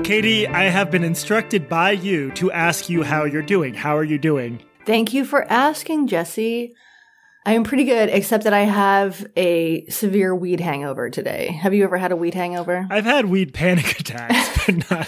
Katie, I have been instructed by you to ask you how you're doing. How are you doing? Thank you for asking, Jesse. I am pretty good, except that I have a severe weed hangover today. Have you ever had a weed hangover? I've had weed panic attacks, but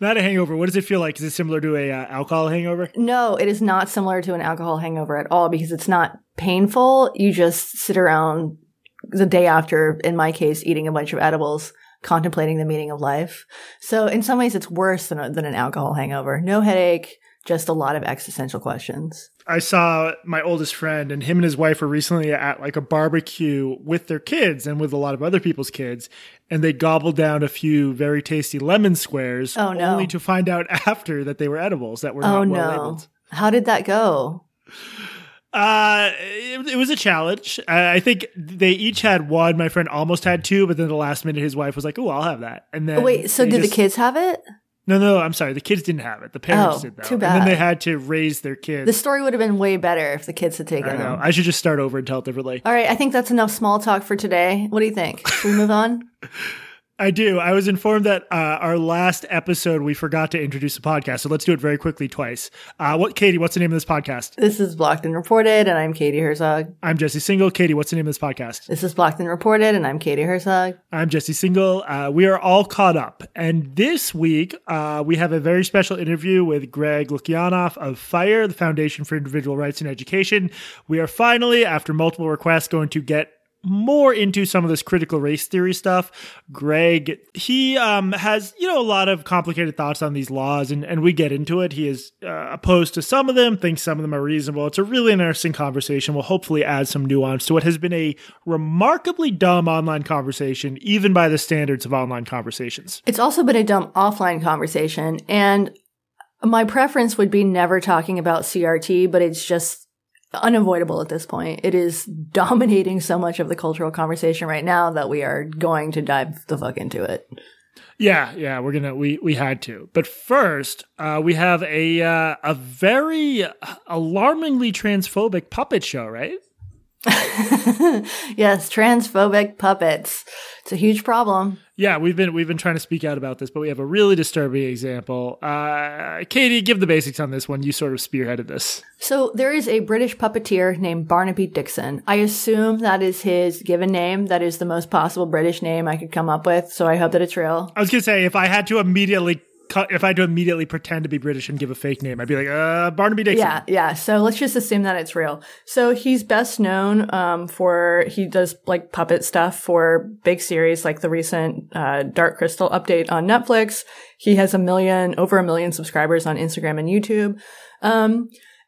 not a hangover. What does it feel like? Is it similar to an alcohol hangover? No, it is not similar to an alcohol hangover at all because it's not painful. You just sit around the day after, in my case, eating a bunch of edibles, contemplating the meaning of life. So in some ways, it's worse than an alcohol hangover. No headache, just a lot of existential questions. I saw my oldest friend, and him and his wife were recently at like a barbecue with their kids and with a lot of other people's kids, and they gobbled down a few very tasty lemon squares, oh, no. Only to find out after that they were edibles that were not well labeled. How did that go? It was a challenge. I think they each had one. My friend almost had two, but then the last minute his wife was like, "Oh, I'll have that." And then wait, so did the kids have it? No, I'm sorry. The kids didn't have it. The parents did, though. Too bad. And then they had to raise their kids. The story would have been way better if the kids had taken it. I know. Them. I should just start over and tell it differently. All right. I think that's enough small talk for today. What do you think? Should we move on? I do. I was informed that our last episode, we forgot to introduce the podcast. So let's do it very quickly twice. Katie, what's the name of this podcast? This is Blocked and Reported, and I'm Katie Herzog. I'm Jesse Singal. Katie, what's the name of this podcast? This is Blocked and Reported, and I'm Katie Herzog. I'm Jesse Singal. We are all caught up. And this week, we have a very special interview with Greg Lukianoff of FIRE, the Foundation for Individual Rights in Education. We are finally, after multiple requests, going to get more into some of this critical race theory stuff. Greg, he has, a lot of complicated thoughts on these laws, and we get into it. He is opposed to some of them, thinks some of them are reasonable. It's a really interesting conversation. We'll hopefully add some nuance to what has been a remarkably dumb online conversation, even by the standards of online conversations. It's also been a dumb offline conversation, and my preference would be never talking about CRT, but it's just unavoidable at this point. It is dominating so much of the cultural conversation right now that we are going to dive the fuck into it. Yeah, we had to. But first, we have a very alarmingly transphobic puppet show, right? Yes, transphobic puppets. It's a huge problem. Yeah, we've been trying to speak out about this, but we have a really disturbing example. Katie, give the basics on this one. You sort of spearheaded this. So there is a British puppeteer named Barnaby Dixon. I assume that is his given name. That is the most possible British name I could come up with, so I hope that it's real. I was going to say, if I had to immediately pretend to be British and give a fake name, I'd be like, Barnaby Dixon. Yeah. So let's just assume that it's real. So he's best known he does like puppet stuff for big series like the recent Dark Crystal update on Netflix. He has over a million subscribers on Instagram and YouTube.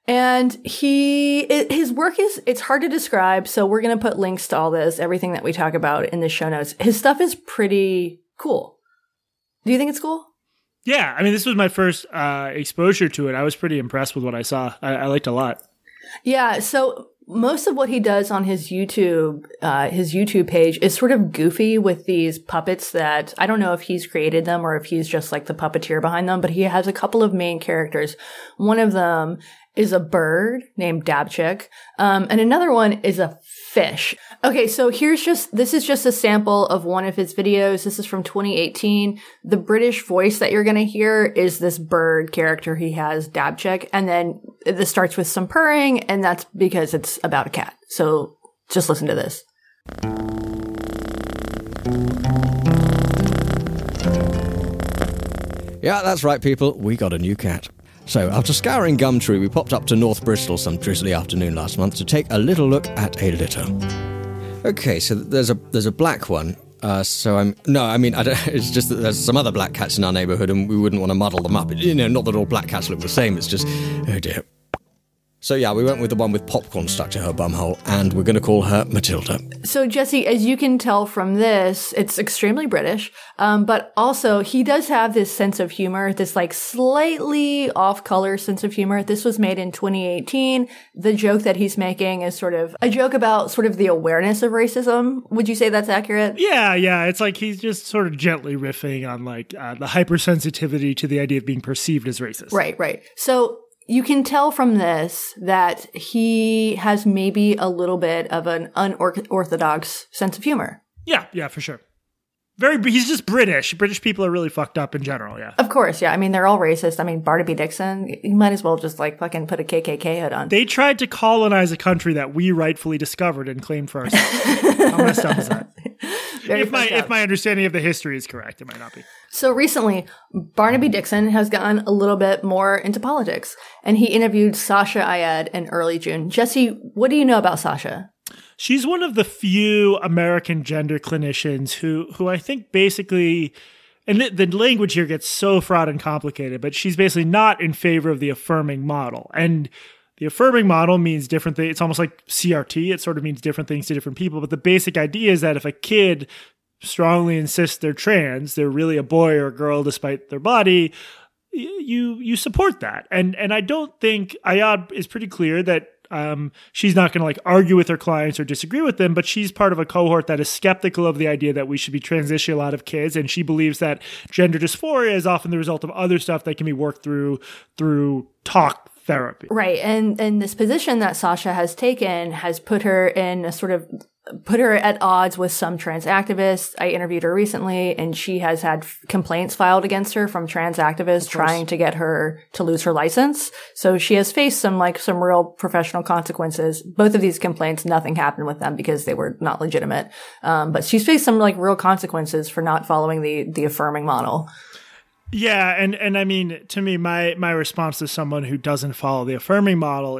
And his work it's hard to describe. So we're going to put links to all this, everything that we talk about in the show notes. His stuff is pretty cool. Do you think it's cool? Yeah, I mean, this was my first exposure to it. I was pretty impressed with what I saw. I liked a lot. Yeah, so most of what he does on his YouTube page is sort of goofy with these puppets that I don't know if he's created them or if he's just like the puppeteer behind them, but he has a couple of main characters. One of them is a bird named Dabchik, and another one is a fish. Okay, so this is just a sample of one of his videos. This is from 2018. The British voice that you're going to hear is this bird character he has, Dabchik, and then this starts with some purring, and that's because it's about a cat. So just listen to this. Yeah, that's right, people. We got a new cat. So, after scouring Gumtree, we popped up to North Bristol some drizzly afternoon last month to take a little look at a litter. Okay, so there's a black one. It's just that there's some other black cats in our neighbourhood and we wouldn't want to muddle them up. Not that all black cats look the same, it's just, oh dear. So yeah, we went with the one with popcorn stuck to her bumhole, and we're going to call her Matilda. So Jesse, as you can tell from this, it's extremely British, but also he does have this sense of humor, this like slightly off-color sense of humor. This was made in 2018. The joke that he's making is sort of a joke about sort of the awareness of racism. Would you say that's accurate? Yeah. It's like he's just sort of gently riffing on like the hypersensitivity to the idea of being perceived as racist. Right. So you can tell from this that he has maybe a little bit of an unorthodox sense of humor. Yeah, for sure. He's just British. British people are really fucked up in general, yeah. Of course, yeah. I mean, they're all racist. I mean, Barnaby Dixon, you might as well just, like, fucking put a KKK hood on. They tried to colonize a country that we rightfully discovered and claimed for ourselves. How messed up is that? If my understanding of the history is correct, it might not be. So recently, Barnaby Dixon has gotten a little bit more into politics, and he interviewed Sasha Ayad in early June. Jesse, what do you know about Sasha? She's one of the few American gender clinicians who I think basically, and the language here gets so fraught and complicated, but she's basically not in favor of the affirming model. And the affirming model means different things. It's almost like CRT. It sort of means different things to different people. But the basic idea is that if a kid strongly insists they're trans, they're really a boy or a girl despite their body, you support that. And I don't think Ayad is pretty clear that she's not going to like argue with her clients or disagree with them, but she's part of a cohort that is skeptical of the idea that we should be transitioning a lot of kids. And she believes that gender dysphoria is often the result of other stuff that can be worked through talk therapy. Right. And this position that Sasha has taken has put her in a sort of put her at odds with some trans activists. I interviewed her recently, and she has had complaints filed against her from trans activists trying to get her to lose her license. So she has faced some real professional consequences. Both of these complaints, nothing happened with them because they were not legitimate. But she's faced some real consequences for not following the affirming model. Yeah. And I mean, to me, my response to someone who doesn't follow the affirming model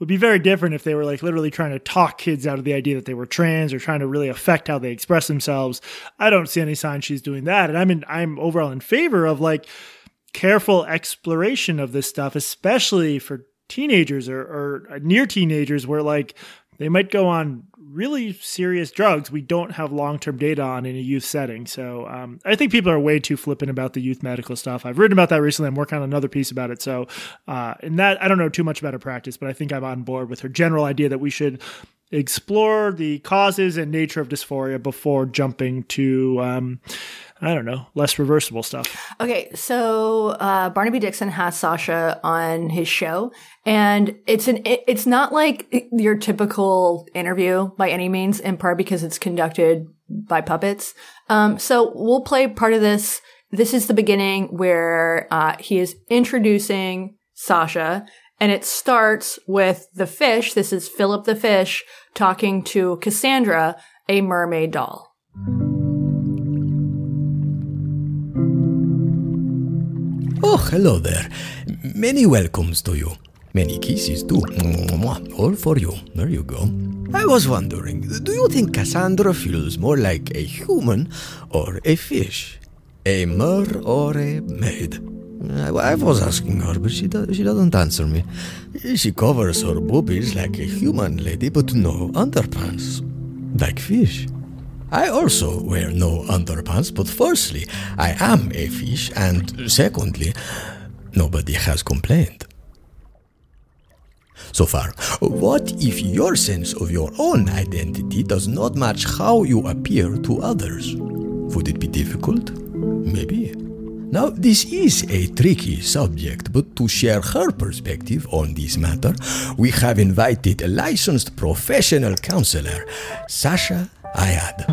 would be very different if they were literally trying to talk kids out of the idea that they were trans or trying to really affect how they express themselves. I don't see any sign she's doing that. And I'm overall in favor of careful exploration of this stuff, especially for teenagers or near teenagers where they might go on really serious drugs we don't have long-term data on in a youth setting. So I think people are way too flippant about the youth medical stuff. I've written about that recently. I'm working on another piece about it. So I don't know too much about her practice, but I think I'm on board with her general idea that we should explore the causes and nature of dysphoria before jumping to, less reversible stuff. Okay, so Barnaby Dixon has Sasha on his show, and it's not like your typical interview by any means, in part because it's conducted by puppets. So we'll play part of this. This is the beginning where he is introducing Sasha, and it starts with the fish. This is Philip the Fish talking to Cassandra, a mermaid doll. Oh, hello there. Many welcomes to you. Many kisses too. All for you. There you go. I was wondering, do you think Cassandra feels more like a human or a fish? A mer or a maid? I was asking her, but she doesn't answer me. She covers her boobies like a human lady, but no underpants. Like fish. I also wear no underpants, but firstly, I am a fish, and secondly, nobody has complained. So far, what if your sense of your own identity does not match how you appear to others? Would it be difficult? Maybe. Now, this is a tricky subject, but to share her perspective on this matter, we have invited a licensed professional counselor, Sasha Ayad.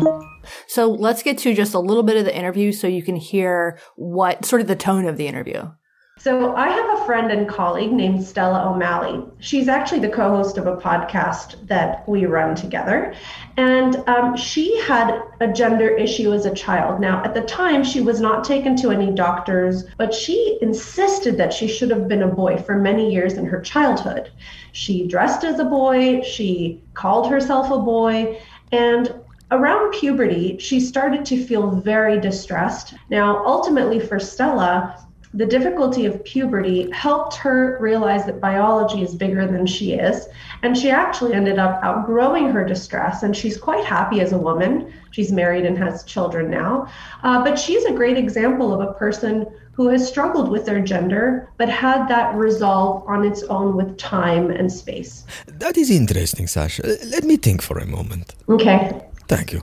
So let's get to just a little bit of the interview so you can hear what sort of the tone of the interview. So I have a friend and colleague named Stella O'Malley. She's actually the co-host of a podcast that we run together. And she had a gender issue as a child. Now, at the time, she was not taken to any doctors, but she insisted that she should have been a boy for many years in her childhood. She dressed as a boy. She called herself a boy. And around puberty, she started to feel very distressed. Now, ultimately for Stella, the difficulty of puberty helped her realize that biology is bigger than she is. And she actually ended up outgrowing her distress. And she's quite happy as a woman. She's married and has children now. But she's a great example of a person who has struggled with their gender, but had that resolve on its own with time and space. That is interesting, Sasha. Let me think for a moment. Okay. Thank you.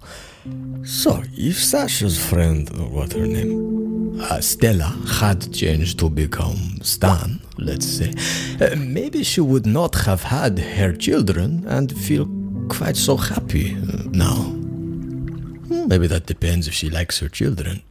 So, if Sasha's friend, what's her name, Stella, had changed to become Stan, let's say, maybe she would not have had her children and feel quite so happy now. Maybe that depends if she likes her children.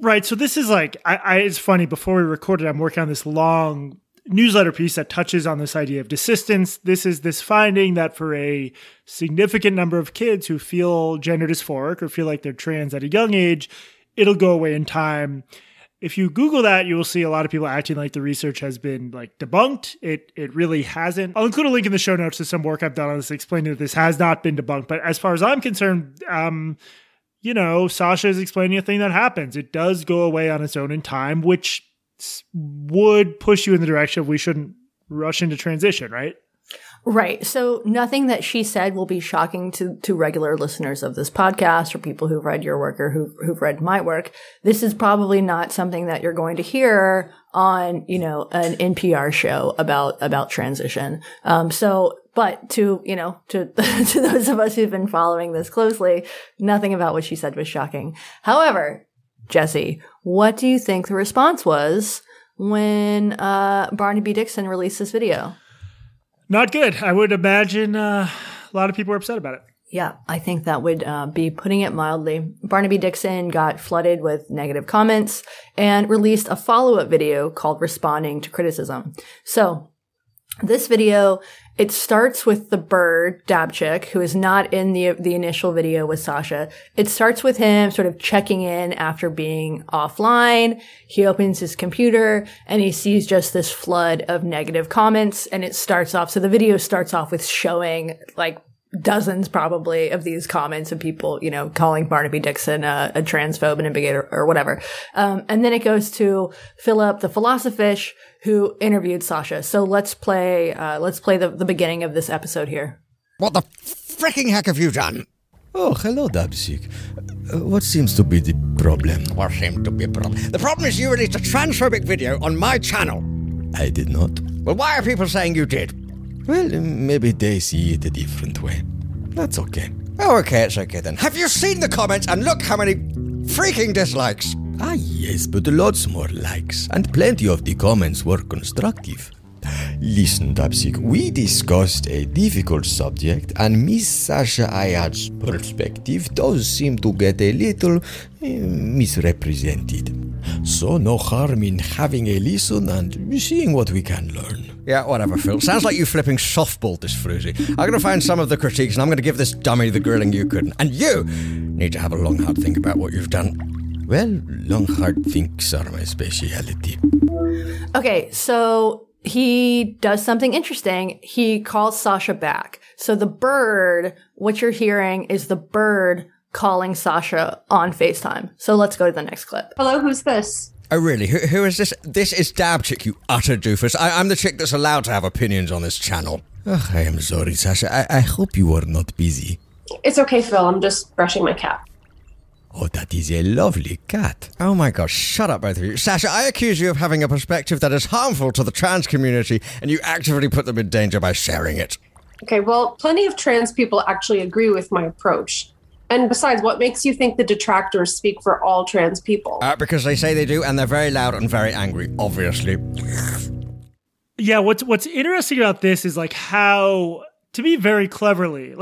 Right. So this is like, it's funny, before we recorded, I'm working on this long newsletter piece that touches on this idea of desistance. This is this finding that for a significant number of kids who feel gender dysphoric or feel like they're trans at a young age, it'll go away in time. If you Google that, you will see a lot of people acting like the research has been like debunked. It really hasn't. I'll include a link in the show notes to some work I've done on this explaining that this has not been debunked. But as far as I'm concerned, Sasha is explaining a thing that happens. It does go away on its own in time, which would push you in the direction of we shouldn't rush into transition, right? Right. So nothing that she said will be shocking to regular listeners of this podcast or people who've read your work or who've read my work. This is probably not something that you're going to hear on, an NPR show about transition. But to those of us who've been following this closely, nothing about what she said was shocking. However, Jesse, what do you think the response was when Barnaby Dixon released this video? Not good. I would imagine a lot of people were upset about it. Yeah, I think that would be putting it mildly. Barnaby Dixon got flooded with negative comments and released a follow-up video called Responding to Criticism. So this video, it starts with the bird, Dabchik, who is not in the initial video with Sasha. It starts with him sort of checking in after being offline. He opens his computer and he sees just this flood of negative comments, and it starts off. So the video starts off with showing like dozens probably of these comments of people, calling Barnaby Dixon a transphobe and a bigot or whatever. And then it goes to Philip the Philosofish, who interviewed Sasha. So let's play the beginning of this episode here. What the fricking heck have you done? Oh, hello, Dabchik. What seems to be the problem? What seems to be a problem? The problem is you released a transphobic video on my channel. I did not. Well, why are people saying you did? Well, maybe they see it a different way. That's okay. Oh, okay, it's okay then. Have you seen the comments and look how many freaking dislikes? Ah, yes, but lots more likes. And plenty of the comments were constructive. Listen, Dabchik, we discussed a difficult subject, and Miss Sasha Ayad's perspective does seem to get a little misrepresented. So no harm in having a listen and seeing what we can learn. Yeah, whatever, Phil. Sounds like you flipping softballed this fruity. I'm going to find some of the critiques and I'm going to give this dummy the grilling you couldn't. And you need to have a long, hard think about what you've done. Well, long, hard thinks are my speciality. Okay, so he does something interesting. He calls Sasha back. So the bird, what you're hearing is the bird calling Sasha on FaceTime. So let's go to the next clip. Hello, who's this? Oh, really? Who is this? This is Dabchik, you utter doofus. I'm the chick that's allowed to have opinions on this channel. Oh, I am sorry, Sasha. I hope you are not busy. It's okay, Phil. I'm just brushing my cat. Oh, that is a lovely cat. Oh my gosh, shut up, both of you. Sasha, I accuse you of having a perspective that is harmful to the trans community, and you actively put them in danger by sharing it. Okay, well, plenty of trans people actually agree with my approach. And besides, what makes you think the detractors speak for all trans people? Because they say they do, and they're very loud and very angry, obviously. Yeah, what's interesting about this is like how, to be very cleverly,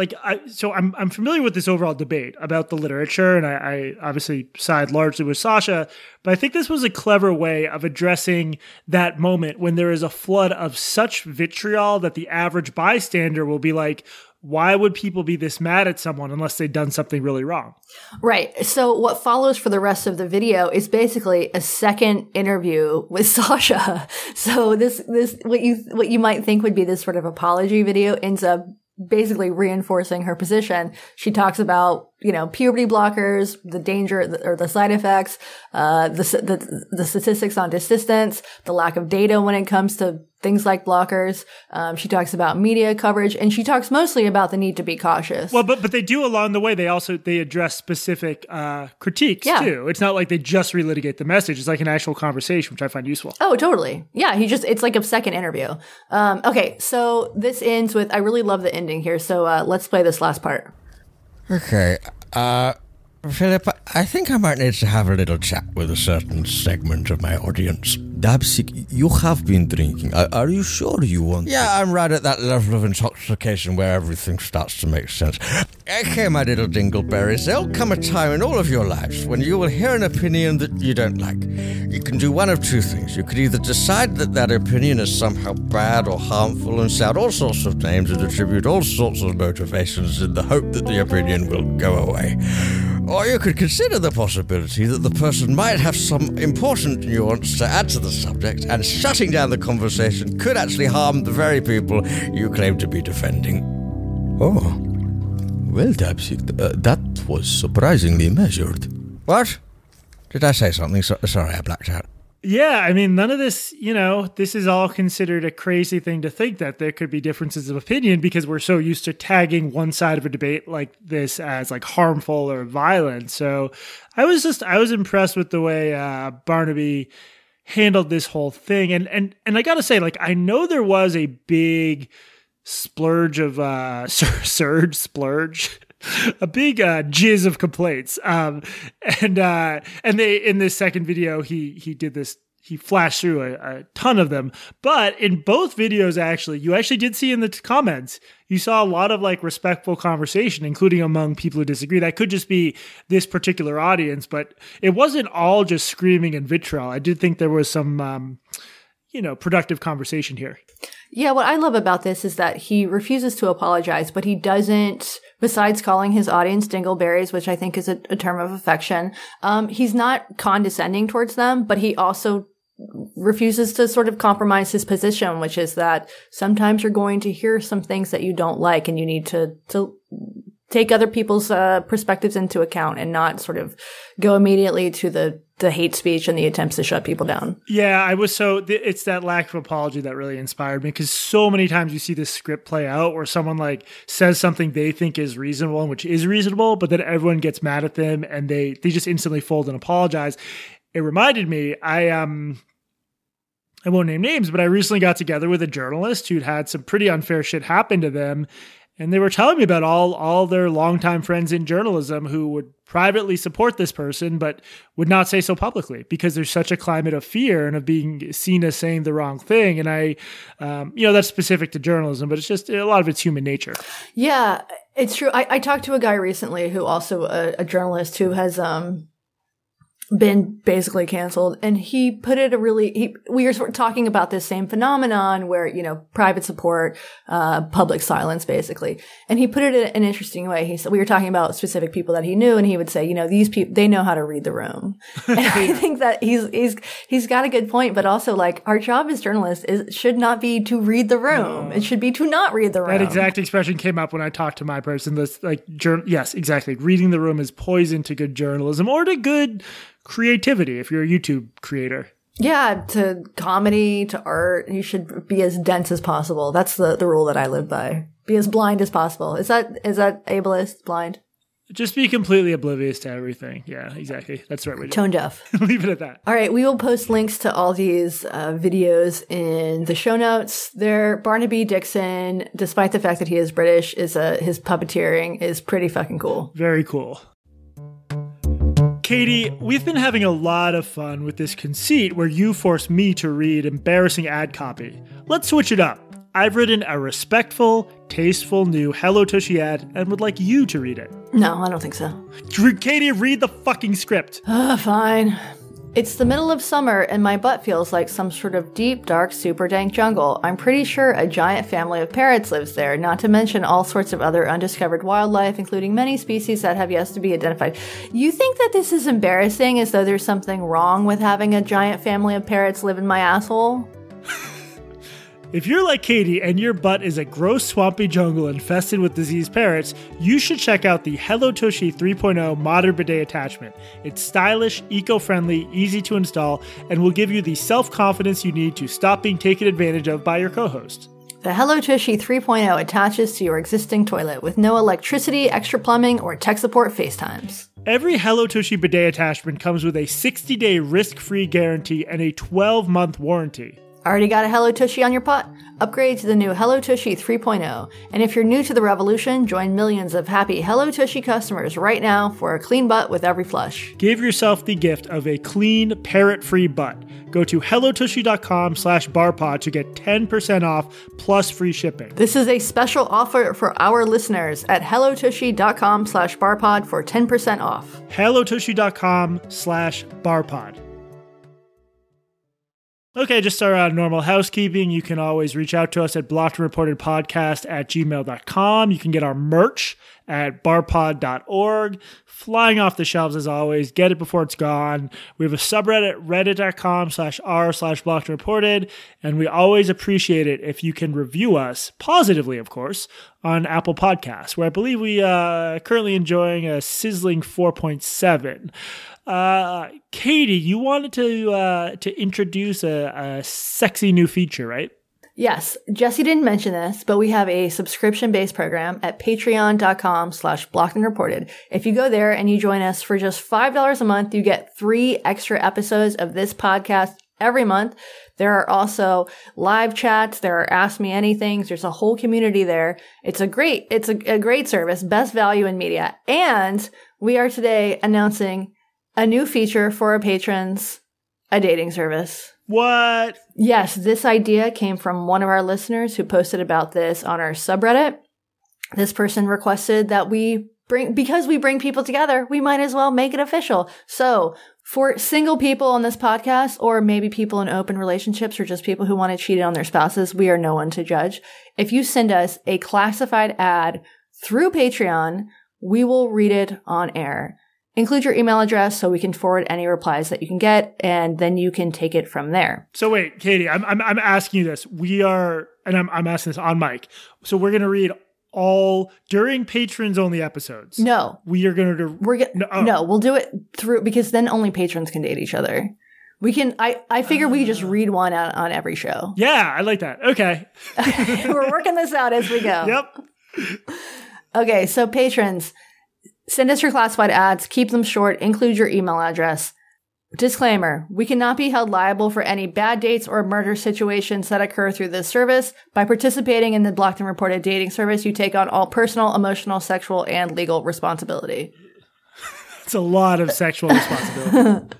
I'm familiar with this overall debate about the literature, and I obviously side largely with Sasha, but I think this was a clever way of addressing that moment when there is a flood of such vitriol that the average bystander will be like, why would people be this mad at someone unless they've done something really wrong? Right. So what follows for the rest of the video is basically a second interview with Sasha. So this what you might think would be this sort of apology video ends up basically reinforcing her position. She talks about, puberty blockers, the danger or the side effects, the statistics on desistance, the lack of data when it comes to things like blockers. She talks about media coverage, and she talks mostly about the need to be cautious. Well, but they do along the way. They address specific critiques too. It's not like they just relitigate the message. It's like an actual conversation, which I find useful. Oh, totally. Yeah, it's like a second interview. Okay, so this ends with I really love the ending here. So let's play this last part. Okay, Philip, I think I might need to have a little chat with a certain segment of my audience. Dabchik, you have been drinking. Are you sure you want to? I'm right at that level of intoxication where everything starts to make sense. Okay, my little dingleberries, there'll come a time in all of your lives when you will hear an opinion that you don't like. You can do one of two things. You could either decide that that opinion is somehow bad or harmful and shout all sorts of names and attribute all sorts of motivations in the hope that the opinion will go away. Or you could consider the possibility that the person might have some important nuance to add to the subject, and shutting down the conversation could actually harm the very people you claim to be defending. Oh. Well, Dabchik, that was surprisingly measured. What? Did I say something? Sorry, I blacked out. Yeah, I mean, none of this, this is all considered a crazy thing to think that there could be differences of opinion because we're so used to tagging one side of a debate like this as like harmful or violent. So I was impressed with the way Barnaby handled this whole thing. And I got to say, I know there was a big splurge. A big jizz of complaints, and they in this second video he did this. He flashed through a ton of them, but in both videos you did see in the comments you saw a lot of respectful conversation, including among people who disagree. That could just be this particular audience, but it wasn't all just screaming and vitriol. I did think there was some productive conversation here. Yeah, what I love about this is that he refuses to apologize, but he doesn't, besides calling his audience dingleberries, which I think is a term of affection, he's not condescending towards them, but he also refuses to sort of compromise his position, which is that sometimes you're going to hear some things that you don't like and you need to take other people's perspectives into account and not sort of go immediately to the hate speech and the attempts to shut people down. Yeah, it's that lack of apology that really inspired me, because so many times you see this script play out where someone says something they think is reasonable and which is reasonable, but then everyone gets mad at them and they just instantly fold and apologize. It reminded me, I won't name names, but I recently got together with a journalist who'd had some pretty unfair shit happen to them. And they were telling me about all their longtime friends in journalism who would privately support this person, but would not say so publicly because there's such a climate of fear and of being seen as saying the wrong thing. And I, that's specific to journalism, but it's just a lot of it's human nature. Yeah, it's true. I talked to a guy recently who also a journalist who has been basically canceled. And he put it we were talking about this same phenomenon where, private support, public silence, basically. And he put it in an interesting way. He said, we were talking about specific people that he knew, and he would say, these people, they know how to read the room. And I think that he's got a good point, but also our job as journalists should not be to read the room. It should be to not read the room. That exact expression came up when I talked to my person. Yes, exactly. Reading the room is poison to good journalism or to good creativity, if you're a YouTube creator. Yeah, to comedy, to art, you should be as dense as possible. That's the rule that I live by. Be as blind as possible. Is that ableist, blind? Just be completely oblivious to everything. Yeah, exactly. That's the right way to do it. Tone deaf. Leave it at that. All right, we will post links to all these videos in the show notes. There, Barnaby Dixon, despite the fact that he is British, his puppeteering is pretty fucking cool. Very cool. Katie, we've been having a lot of fun with this conceit where you force me to read embarrassing ad copy. Let's switch it up. I've written a respectful, tasteful new Hello Tushy ad and would like you to read it. No, I don't think so. Katie, read the fucking script. Fine. It's the middle of summer and my butt feels like some sort of deep, dark, super dank jungle. I'm pretty sure a giant family of parrots lives there, not to mention all sorts of other undiscovered wildlife, including many species that have yet to be identified. You think that this is embarrassing, as though there's something wrong with having a giant family of parrots live in my asshole? If you're like Katie and your butt is a gross, swampy jungle infested with diseased parrots, you should check out the Hello Tushy 3.0 Modern Bidet Attachment. It's stylish, eco-friendly, easy to install, and will give you the self-confidence you need to stop being taken advantage of by your co-host. The Hello Tushy 3.0 attaches to your existing toilet with no electricity, extra plumbing, or tech support FaceTimes. Every Hello Tushy bidet attachment comes with a 60-day risk-free guarantee and a 12-month warranty. Already got a Hello Tushy on your pot? Upgrade to the new Hello Tushy 3.0. And if you're new to the revolution, join millions of happy Hello Tushy customers right now for a clean butt with every flush. Give yourself the gift of a clean, parrot-free butt. Go to hellotushy.com/barpod to get 10% off plus free shipping. This is a special offer for our listeners at hellotushy.com/barpod for 10% off. hellotushy.com/barpod. Okay, just our normal housekeeping. You can always reach out to us at blockedandreportedpodcast@gmail.com. You can get our merch at barpod.org. Flying off the shelves as always. Get it before it's gone. We have a subreddit, reddit.com/r/blockedandreported. And we always appreciate it if you can review us, positively of course, on Apple Podcasts, where I believe we are currently enjoying a sizzling 4.7. Katie, you wanted to introduce a sexy new feature, right? Yes. Jesse didn't mention this, but we have a subscription-based program at patreon.com/blockedandreported. If you go there and you join us for just $5 a month, you get 3 extra episodes of this podcast every month. There are also live chats. There are Ask Me Anythings. There's a whole community there. It's a great service, best value in media. And we are today announcing a new feature for our patrons, a dating service. What? Yes, this idea came from one of our listeners who posted about this on our subreddit. This person requested that because we bring people together, we might as well make it official. So for single people on this podcast, or maybe people in open relationships, or just people who want to cheat on their spouses, we are no one to judge. If you send us a classified ad through Patreon, we will read it on air. Include your email address so we can forward any replies that you can get, and then you can take it from there. So wait, Katie, I'm asking you this. I'm asking this on mic. So we're gonna read all during patrons only episodes. No, we'll do it through, because then only patrons can date each other. We can. I figure we just read one out on every show. Yeah, I like that. Okay, we're working this out as we go. Yep. Okay, so patrons. Send us your classified ads, keep them short, include your email address. Disclaimer, we cannot be held liable for any bad dates or murder situations that occur through this service. By participating in the Blocked and Reported dating service, you take on all personal, emotional, sexual, and legal responsibility. It's a lot of sexual responsibility.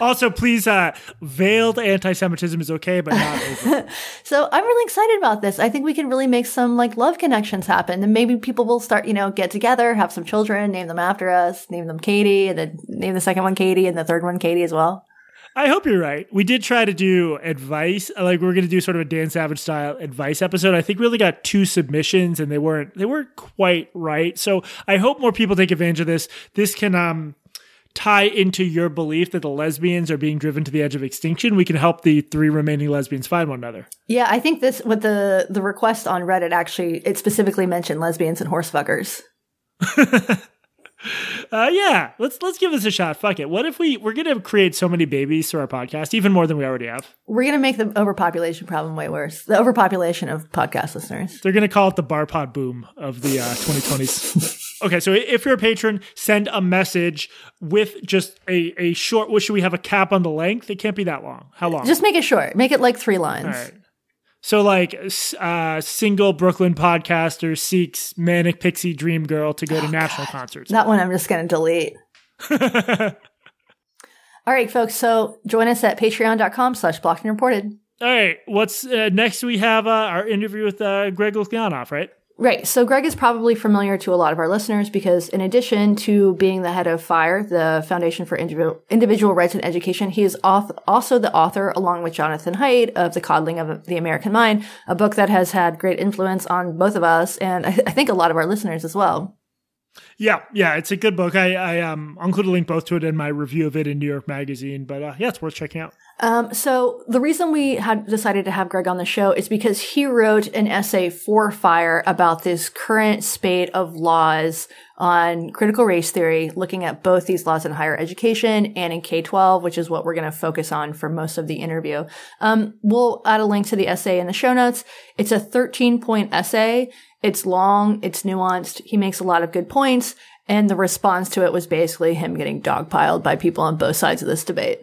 Also, please, veiled anti-Semitism is okay, but not open. So I'm really excited about this. I think we can really make some love connections happen, and maybe people will start, get together, have some children, name them after us, name them Katie, and then name the second one Katie, and the third one Katie as well. I hope you're right. We did try to do advice. We're going to do sort of a Dan Savage style advice episode. I think we only got 2 submissions and they weren't quite right. So I hope more people take advantage of this. This can, tie into your belief that the lesbians are being driven to the edge of extinction. We can help the 3 remaining lesbians find one another. Yeah, I think this, with the request on Reddit, actually, it specifically mentioned lesbians and horsefuckers. Yeah, let's give this a shot. Fuck it. What if we're going to create so many babies through our podcast, even more than we already have? We're going to make the overpopulation problem way worse. The overpopulation of podcast listeners. They're going to call it the barpod boom of the 2020s. Okay, so if you're a patron, send a message with just a short, should we have a cap on the length? It can't be that long. How long? Just make it short. Make it 3 lines. All right. So single Brooklyn podcaster seeks manic pixie dream girl to go to national concerts. That one I'm just going to delete. All right, folks. So join us at patreon.com/blockedandreported. All right. What's next? We have our interview with Greg Lukianoff, right? Right. So Greg is probably familiar to a lot of our listeners because in addition to being the head of FIRE, the Foundation for Individual Rights in Education, he is also the author, along with Jonathan Haidt, of The Coddling of the American Mind, a book that has had great influence on both of us and I think a lot of our listeners as well. Yeah, it's a good book. I'll include a link both to it and my review of it in New York Magazine, but it's worth checking out. So the reason we had decided to have Greg on the show is because he wrote an essay for FIRE about this current spate of laws on critical race theory, looking at both these laws in higher education and in K-12, which is what we're going to focus on for most of the interview. We'll add a link to the essay in the show notes. It's a 13-point essay. It's long. It's nuanced. He makes a lot of good points. And the response to it was basically him getting dogpiled by people on both sides of this debate.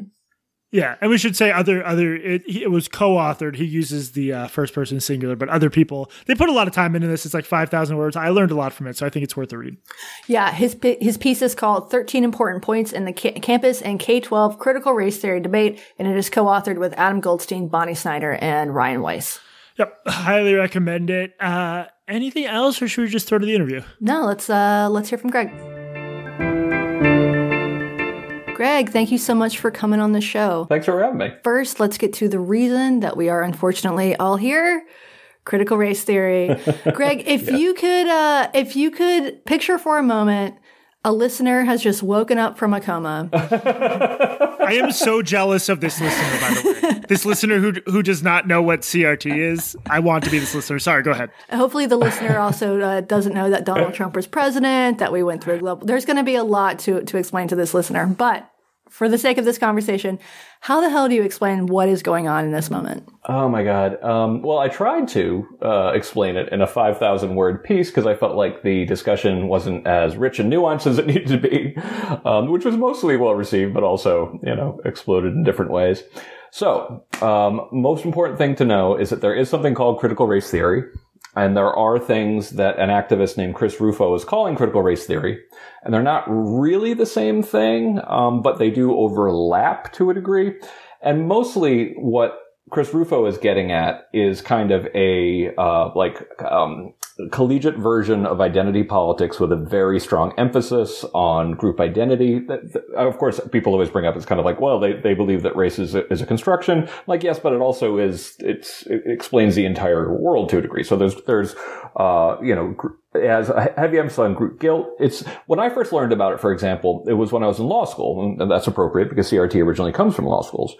Yeah, and we should say other. It was co-authored. He uses the first-person singular, but other people, they put a lot of time into this. It's like 5,000 words. I learned a lot from it, so I think it's worth a read. Yeah, his piece is called 13 Important Points in the Campus and K-12 Critical Race Theory Debate, and it is co-authored with Adam Goldstein, Bonnie Snyder, and Ryan Weiss. Yep, highly recommend it. Anything else, or should we just throw to the interview? No, let's hear from Greg. Greg, thank you so much for coming on the show. Thanks for having me. First, let's get to the reason that we are unfortunately all here: critical race theory. Greg, if you could picture for a moment a listener has just woken up from a coma. I am so jealous of this listener, by the way. This listener who does not know what CRT is. I want to be this listener. Sorry, go ahead. Hopefully the listener also doesn't know that Donald Trump was president, that we went through a global... There's going to be a lot to explain to this listener. But for the sake of this conversation, how the hell do you explain what is going on in this moment? Oh, my God. Well, I tried to explain it in a 5,000-word piece because I felt like the discussion wasn't as rich and nuanced as it needed to be, which was mostly well-received, but also, exploded in different ways. So, most important thing to know is that there is something called critical race theory, and there are things that an activist named Chris Rufo is calling critical race theory. And they're not really the same thing, but they do overlap to a degree. And mostly what Chris Rufo is getting at is kind of a collegiate version of identity politics with a very strong emphasis on group identity. Of course, people always bring up, it's kind of like, well, they believe that race is a construction. Like, yes, but it also it explains the entire world to a degree. So there's as a heavy emphasis on group guilt. It's when I first learned about it, for example, it was when I was in law school, and that's appropriate because CRT originally comes from law schools.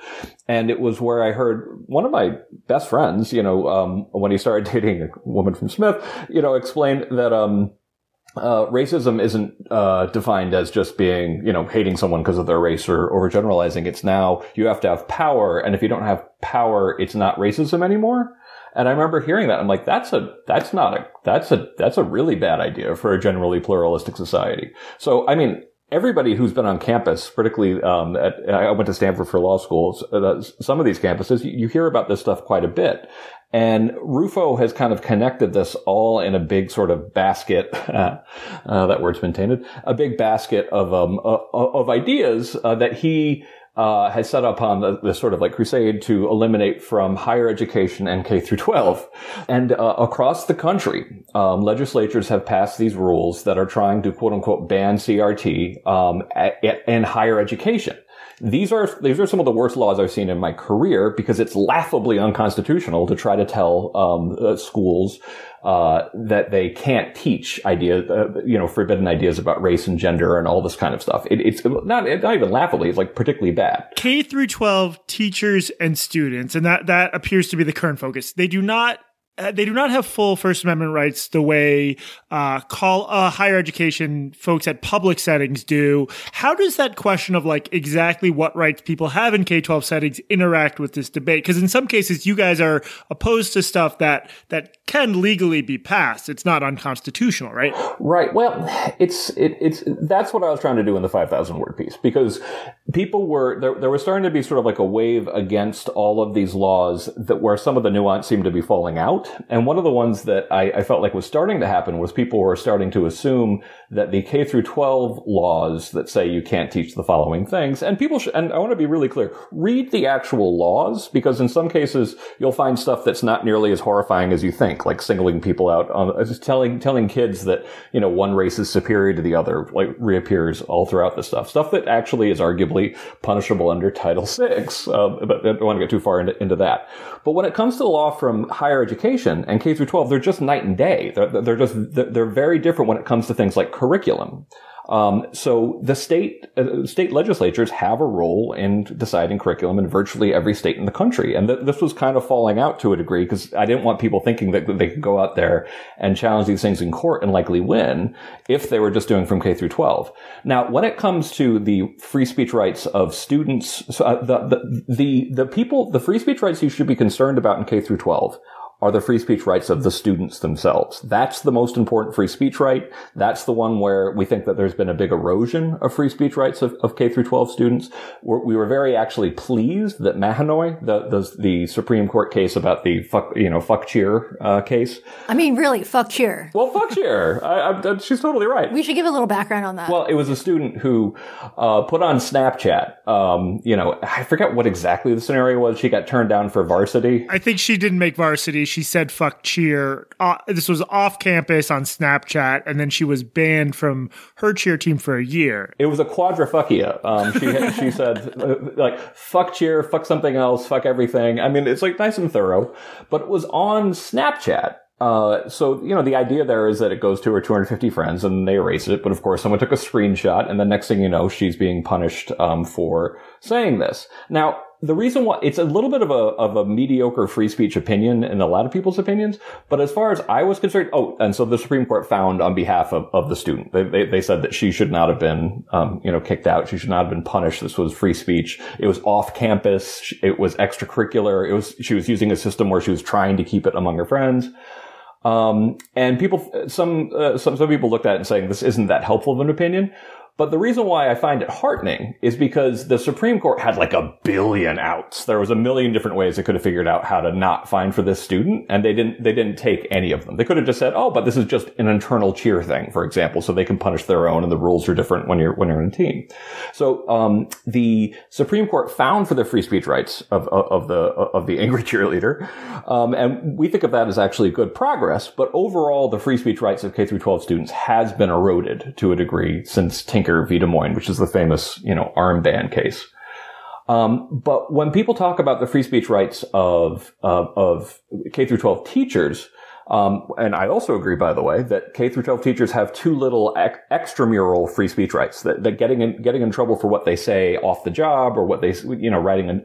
And it was where I heard one of my best friends, when he started dating a woman from Smith, explained that racism isn't defined as just being, hating someone because of their race or overgeneralizing. It's now you have to have power, and if you don't have power, it's not racism anymore. And I remember hearing that. I'm like, that's a really bad idea for a generally pluralistic society. So, I mean, everybody who's been on campus, particularly, I went to Stanford for law school, some of these campuses, you hear about this stuff quite a bit. And Rufo has kind of connected this all in a big sort of basket, that word's been tainted, a big basket of ideas, that he, has set up on the sort of like crusade to eliminate from higher education and K through 12. And across the country, legislatures have passed these rules that are trying to quote unquote ban CRT in higher education. These are some of the worst laws I've seen in my career because it's laughably unconstitutional to try to tell schools that they can't teach ideas, forbidden ideas about race and gender and all this kind of stuff. It's not even laughably; it's like particularly bad. K through 12 teachers and students, and that appears to be the current focus. They do not have full First Amendment rights the way higher education folks at public settings do. How does that question of like exactly what rights people have in K-12 settings interact with this debate? Because in some cases, you guys are opposed to stuff that can legally be passed. It's not unconstitutional, right? Right. Well, it's that's what I was trying to do in the 5,000-word piece, because people were there was starting to be sort of like a wave against all of these laws that where some of the nuance seemed to be falling out. And one of the ones that I felt like was starting to happen was people were starting to assume that the K through 12 laws that say you can't teach the following things, and people and I want to be really clear, read the actual laws, because in some cases you'll find stuff that's not nearly as horrifying as you think, like singling people out on just telling kids that, one race is superior to the other, like reappears all throughout the stuff that actually is arguably punishable under Title VI. But I don't want to get too far into that. But when it comes to law from higher education and K through 12, they're just night and day. They're very different when it comes to things like curriculum. So the state legislatures have a role in deciding curriculum in virtually every state in the country. And this was kind of falling out to a degree because I didn't want people thinking that they could go out there and challenge these things in court and likely win if they were just doing from K through 12. Now, when it comes to the free speech rights of students, the free speech rights you should be concerned about in K through 12 are the free speech rights of the students themselves. That's the most important free speech right. That's the one where we think that there's been a big erosion of free speech rights of K through 12 students. We were very actually pleased that Mahanoy, the Supreme Court case about the fuck cheer case. I mean, really, fuck cheer. Well, fuck cheer. She's totally right. We should give a little background on that. Well, it was a student who put on Snapchat. I forget what exactly the scenario was. She got turned down for varsity. I think she didn't make varsity. She said fuck cheer. This was off campus on Snapchat, and then she was banned from her cheer team for a year. It was a quadrifuckia. She said, fuck cheer, fuck something else, fuck everything. I mean, it's nice and thorough, but it was on Snapchat. So, the idea there is that it goes to her 250 friends and they erase it. But of course, someone took a screenshot, and the next thing you know, she's being punished for saying this. Now, the reason why it's a little bit of a mediocre free speech opinion in a lot of people's opinions, but as far as I was concerned, and so the Supreme Court found on behalf of the student. They said that she should not have been, kicked out. She should not have been punished. This was free speech. It was off campus. It was extracurricular. She was using a system where she was trying to keep it among her friends. And people, some people looked at it and saying this isn't that helpful of an opinion. But the reason why I find it heartening is because the Supreme Court had 1 billion outs. There was 1 million different ways they could have figured out how to not fine for this student, and they didn't take any of them. They could have just said, but this is just an internal cheer thing, for example, so they can punish their own, and the rules are different when you're in a team. So, the Supreme Court found for the free speech rights of the angry cheerleader. And we think of that as actually good progress, but overall, the free speech rights of K through 12 students has been eroded to a degree since Tinker v. Des Moines, which is the famous, armband case. But when people talk about the free speech rights of K through 12 teachers, and I also agree, by the way, that K through 12 teachers have too little extramural free speech rights. That getting in trouble for what they say off the job, or what they, writing an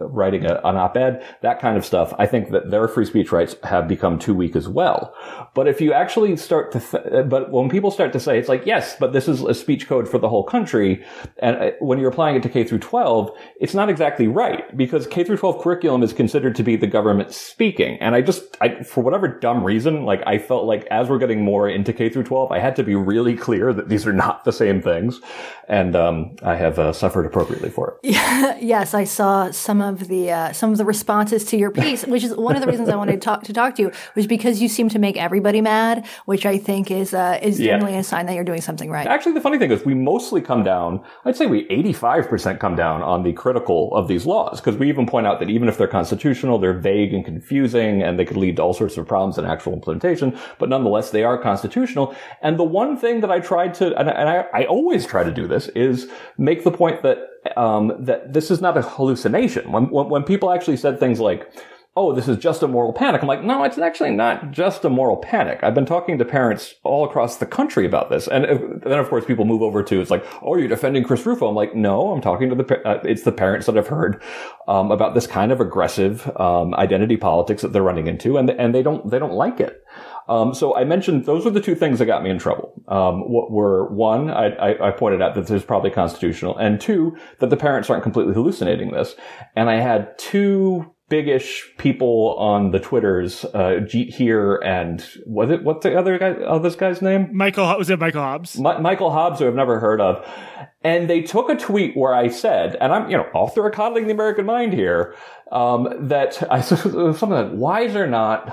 op-ed, that kind of stuff. I think that their free speech rights have become too weak as well. But if you actually but when people start to say, it's yes, but this is a speech code for the whole country, and when you're applying it to K through 12, it's not exactly right, because K through 12 curriculum is considered to be the government speaking. And I for whatever dumb reason, I felt as we're getting more into K through 12, I had to be really clear that these are not the same things. And, I have suffered appropriately for it. Yeah, yes. I saw some of the responses to your piece, which is one of the reasons I wanted to talk to you, was because you seem to make everybody mad, which I think is generally a sign that you're doing something right. Actually, the funny thing is we mostly come down, I'd say we 85% come down on the critical of these laws, because we even point out that even if they're constitutional, they're vague and confusing, and they could lead to all sorts of problems in actual implementation. But nonetheless, they are constitutional. And the one thing that I tried to, and I always try to do this, is make the point that this is not a hallucination. When people actually said things like, this is just a moral panic, I'm like, no, it's actually not just a moral panic. I've been talking to parents all across the country about this. And then, of course, people move over to, it's you're defending Chris Rufo. I'm like, no, I'm talking to it's the parents that I've heard, about this kind of aggressive, identity politics that they're running into. And they don't like it. So I mentioned those are the two things that got me in trouble. What were, one, I pointed out that this is probably constitutional, and two, that the parents aren't completely hallucinating this. And I had two biggish people on the Twitters, Jeet Heer and what's the other guy? Oh, this guy's name? Michael Hobbes? Michael Hobbes, who I've never heard of. And they took a tweet where I said, and I'm, author of Coddling the American Mind here, that I said something like, why is there not,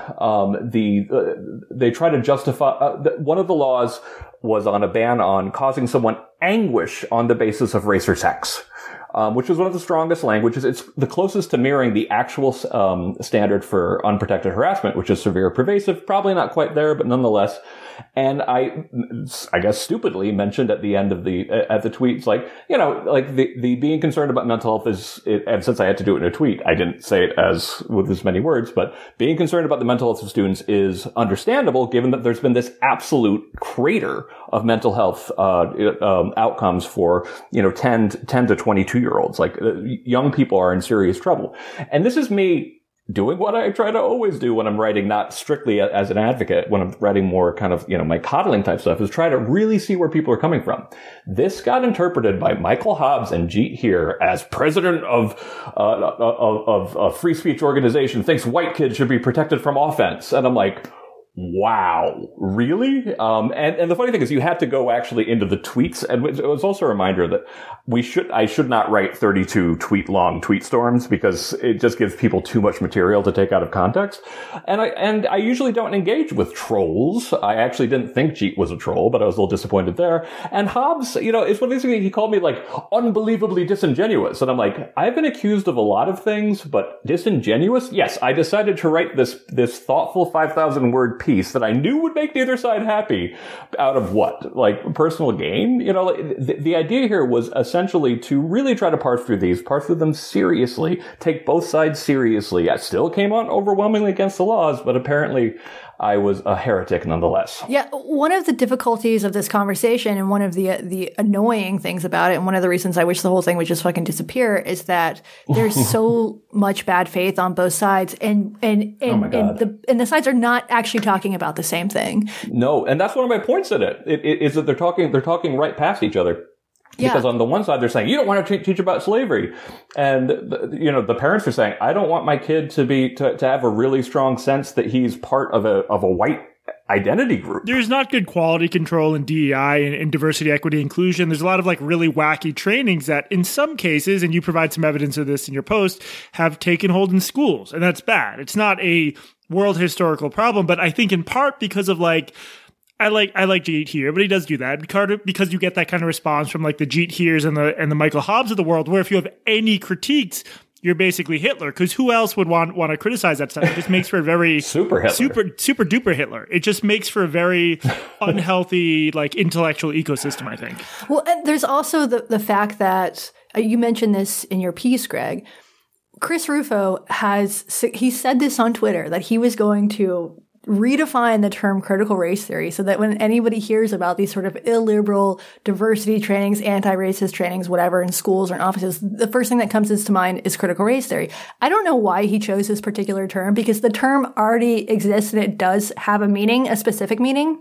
they try to justify, one of the laws was on a ban on causing someone anguish on the basis of race or sex. Which was one of the strongest languages. It's the closest to mirroring the actual standard for unprotected harassment, which is severe pervasive. Probably not quite there, but nonetheless. And I guess stupidly mentioned at the end of the tweets, the being concerned about mental health is, and since I had to do it in a tweet, I didn't say it as with as many words, but being concerned about the mental health of students is understandable, given that there's been this absolute crater of mental health outcomes for 10 to 22 year olds. Young people are in serious trouble. And this is me doing what I try to always do when I'm writing, not strictly as an advocate, when I'm writing more kind of, you know, my coddling type stuff, is try to really see where people are coming from. This got interpreted by Michael Hobbes and Jeet Heer as president of a free speech organization thinks white kids should be protected from offense. And I'm like, wow, really? And the funny thing is you had to go actually into the tweets. And it was also a reminder that I should not write 32 tweet long tweet storms, because it just gives people too much material to take out of context. And I usually don't engage with trolls. I actually didn't think Jeet was a troll, but I was a little disappointed there. And Hobbes, you know, it's one of these things, he called me like unbelievably disingenuous. And I'm like, I've been accused of a lot of things, but disingenuous? Yes, I decided to write this thoughtful 5,000 word piece that I knew would make neither side happy out of what? Like personal gain? You know, the idea here was essentially to really try to parse through them seriously, take both sides seriously. I still came out overwhelmingly against the laws, but apparently I was a heretic nonetheless. Yeah, one of the difficulties of this conversation, and one of the annoying things about it, and one of the reasons I wish the whole thing would just fucking disappear, is that there's so much bad faith on both sides, and the sides are not actually talking about the same thing. No, and that's one of my points in it. It is that they're talking right past each other. Yeah. Because on the one side, they're saying, you don't want to teach about slavery. And, you know, the parents are saying, I don't want my kid to have a really strong sense that he's part of a white identity group. There's not good quality control in DEI and diversity, equity, inclusion. There's a lot of like really wacky trainings that in some cases, and you provide some evidence of this in your post, have taken hold in schools. And that's bad. It's not a world historical problem, but I think in part because of like, I like Jeet Heer, but he does do that because you get that kind of response from like the Jeet Heers and the Michael Hobbes of the world, where if you have any critiques, you're basically Hitler, because who else would want to criticize that stuff? It just makes for a very super duper Hitler. It just makes for a very unhealthy like intellectual ecosystem, I think. Well, and there's also the fact that you mentioned this in your piece, Greg. Chris Rufo he said this on Twitter that he was going to redefine the term critical race theory so that when anybody hears about these sort of illiberal diversity trainings, anti-racist trainings, whatever, in schools or in offices, the first thing that comes to mind is critical race theory. I don't know why he chose this particular term, because the term already exists and it does have a meaning, a specific meaning.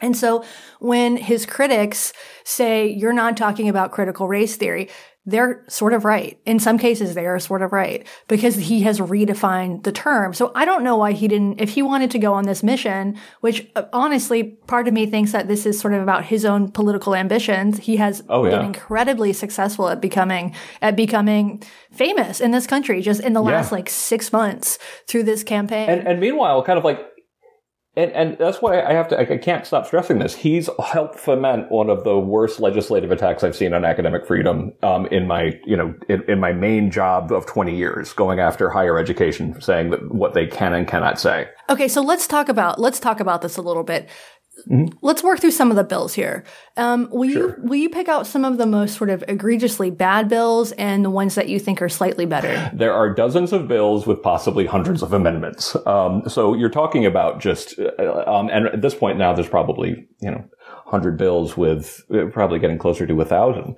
And so when his critics say, you're not talking about critical race theory, they're sort of right. In some cases, they are sort of right, because he has redefined the term. So I don't know why he didn't, if he wanted to go on this mission, which honestly, part of me thinks that this is sort of about his own political ambitions. He has been incredibly successful at becoming famous in this country just in the last like 6 months through this campaign. And meanwhile, kind of like, And that's why I can't stop stressing this. He's helped foment one of the worst legislative attacks I've seen on academic freedom, in my main job of 20 years, going after higher education, saying that what they can and cannot say. Okay. So let's talk about this a little bit. Mm-hmm. Let's work through some of the bills here. Will you pick out some of the most sort of egregiously bad bills and the ones that you think are slightly better? There are dozens of bills with possibly hundreds of amendments. So you're talking about just, and at this point now, there's probably, you know, 100 bills with probably getting closer to 1,000.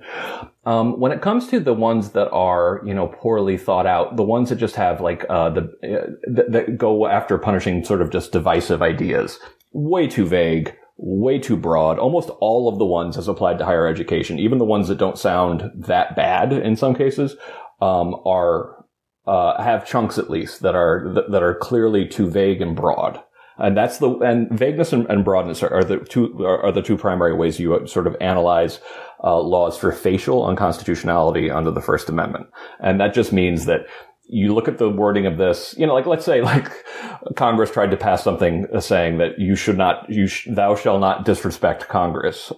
When it comes to the ones that are, you know, poorly thought out, the ones that just have like that go after punishing sort of just divisive ideas, way too vague, way too broad. Almost all of the ones as applied to higher education, even the ones that don't sound that bad in some cases, have chunks at least that are clearly too vague and broad. And that's vagueness and broadness are the two primary ways you sort of analyze laws for facial unconstitutionality under the First Amendment. And that just means that you look at the wording of this, you know, like let's say like Congress tried to pass something saying that thou shall not disrespect Congress.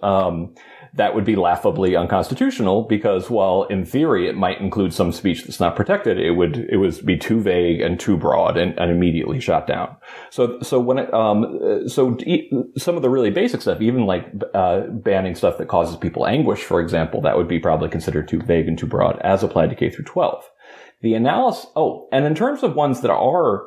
That would be laughably unconstitutional because while in theory it might include some speech that's not protected, it would be too vague and too broad and immediately shot down. So some of the really basic stuff, even like banning stuff that causes people anguish, for example, that would be probably considered too vague and too broad as applied to K through 12. The analysis, and in terms of ones that are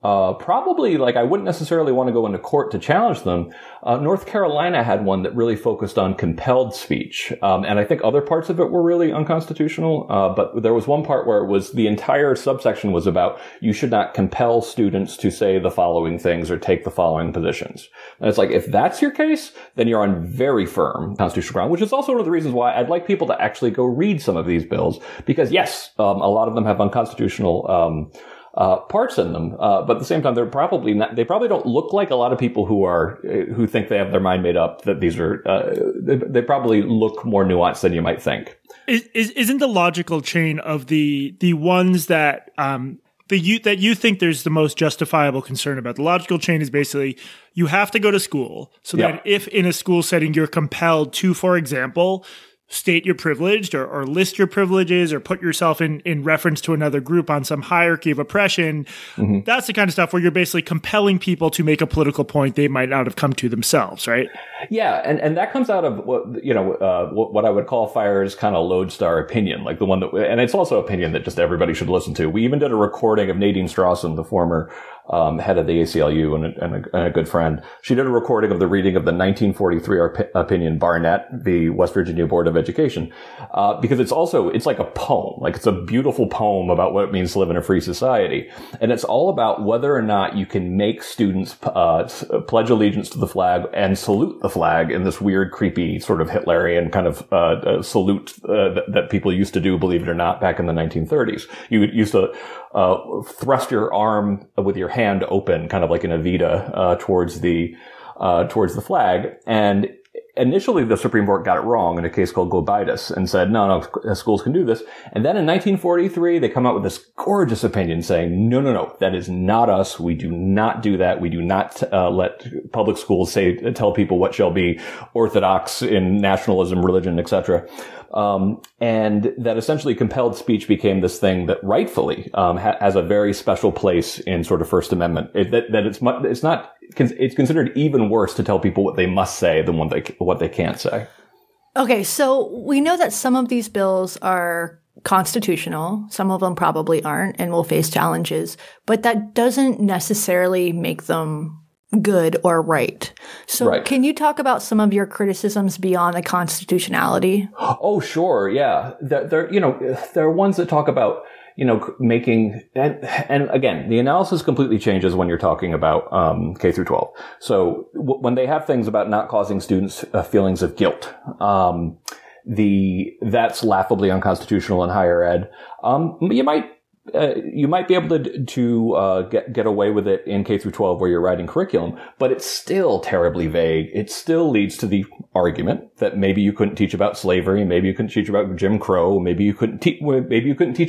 Probably, like, I wouldn't necessarily want to go into court to challenge them. North Carolina had one that really focused on compelled speech. And I think other parts of it were really unconstitutional. But there was one part where it was the entire subsection was about you should not compel students to say the following things or take the following positions. And it's like, if that's your case, then you're on very firm constitutional ground, which is also one of the reasons why I'd like people to actually go read some of these bills. Because yes, a lot of them have unconstitutional, parts in them. But at the same time, they probably don't look like a lot of people who think they have their mind made up, that these are, they probably look more nuanced than you might think. Isn't the logical chain of the ones that, that you think there's the most justifiable concern about? The logical chain is basically you have to go to school so that if in a school setting you're compelled to, for example, state your privilege or list your privileges or put yourself in reference to another group on some hierarchy of oppression. Mm-hmm. That's the kind of stuff where you're basically compelling people to make a political point they might not have come to themselves, right? Yeah. And that comes out of what I would call Fire's kind of lodestar opinion, like the one that, and it's also opinion that just everybody should listen to. We even did a recording of Nadine Strossen, the former head of the ACLU and a good friend. She did a recording of the reading of the 1943 opinion Barnett, the West Virginia Board of Education, because it's like a poem, like it's a beautiful poem about what it means to live in a free society. And it's all about whether or not you can make students pledge allegiance to the flag and salute the flag in this weird, creepy sort of Hitlerian kind of salute that people used to do, believe it or not, back in the 1930s. You used to thrust your arm with your hand open, kind of like an Evita, towards the flag. And initially, the Supreme Court got it wrong in a case called Gobaitis and said, no, schools can do this. And then in 1943, they come out with this gorgeous opinion saying, no, that is not us. We do not do that. We do not let public schools tell people what shall be orthodox in nationalism, religion, etc. And that essentially compelled speech became this thing that rightfully has a very special place in sort of First Amendment. It's considered even worse to tell people what they must say than what they can't say. Okay, so we know that some of these bills are constitutional, some of them probably aren't, and will face challenges, but that doesn't necessarily make them good or right. So Can you talk about some of your criticisms beyond the constitutionality? Oh, sure. Yeah. There are ones that talk about, making, and again, the analysis completely changes when you're talking about K through 12. So when they have things about not causing students feelings of guilt, that's laughably unconstitutional in higher ed. You might be able to get away with it in K through 12 where you're writing curriculum, but it's still terribly vague. It still leads to the argument that maybe you couldn't teach about slavery, maybe you couldn't teach about Jim Crow, maybe you couldn't teach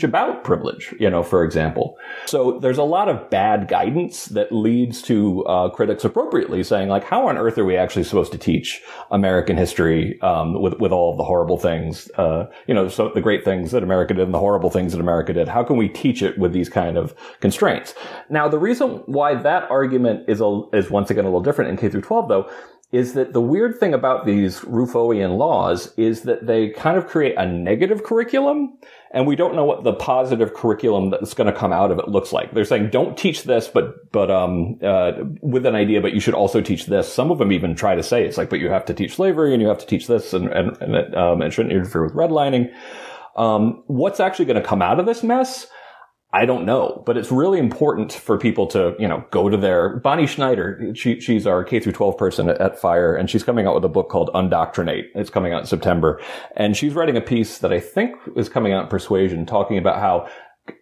about privilege, for example. So there's a lot of bad guidance that leads to critics appropriately saying, like, how on earth are we actually supposed to teach American history with all the horrible things, so the great things that America did and the horrible things that America did? How can we teach it with these kind of constraints? Now, the reason why that argument is once again a little different in K through 12, though, is that the weird thing about these Rufoian laws is that they kind of create a negative curriculum, and we don't know what the positive curriculum that's going to come out of it looks like. They're saying don't teach this, but with an idea, but you should also teach this. Some of them even try to say it's like, but you have to teach slavery and you have to teach this, and it shouldn't interfere with redlining. What's actually going to come out of this mess? I don't know, but it's really important for people to, go to their Bonnie Snyder. She's our K through 12 person at Fire, and she's coming out with a book called Undoctrinate. It's coming out in September, and she's writing a piece that I think is coming out in Persuasion, talking about how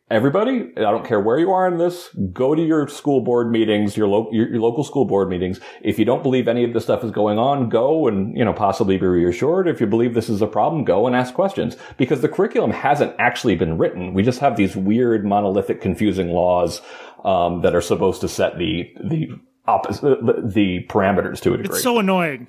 everybody, I don't care where you are in this, go to your school board meetings, your local school board meetings. If you don't believe any of this stuff is going on, go and, possibly be reassured. If you believe this is a problem, go and ask questions. Because the curriculum hasn't actually been written. We just have these weird, monolithic, confusing laws, that are supposed to set the parameters to a degree. It's so annoying.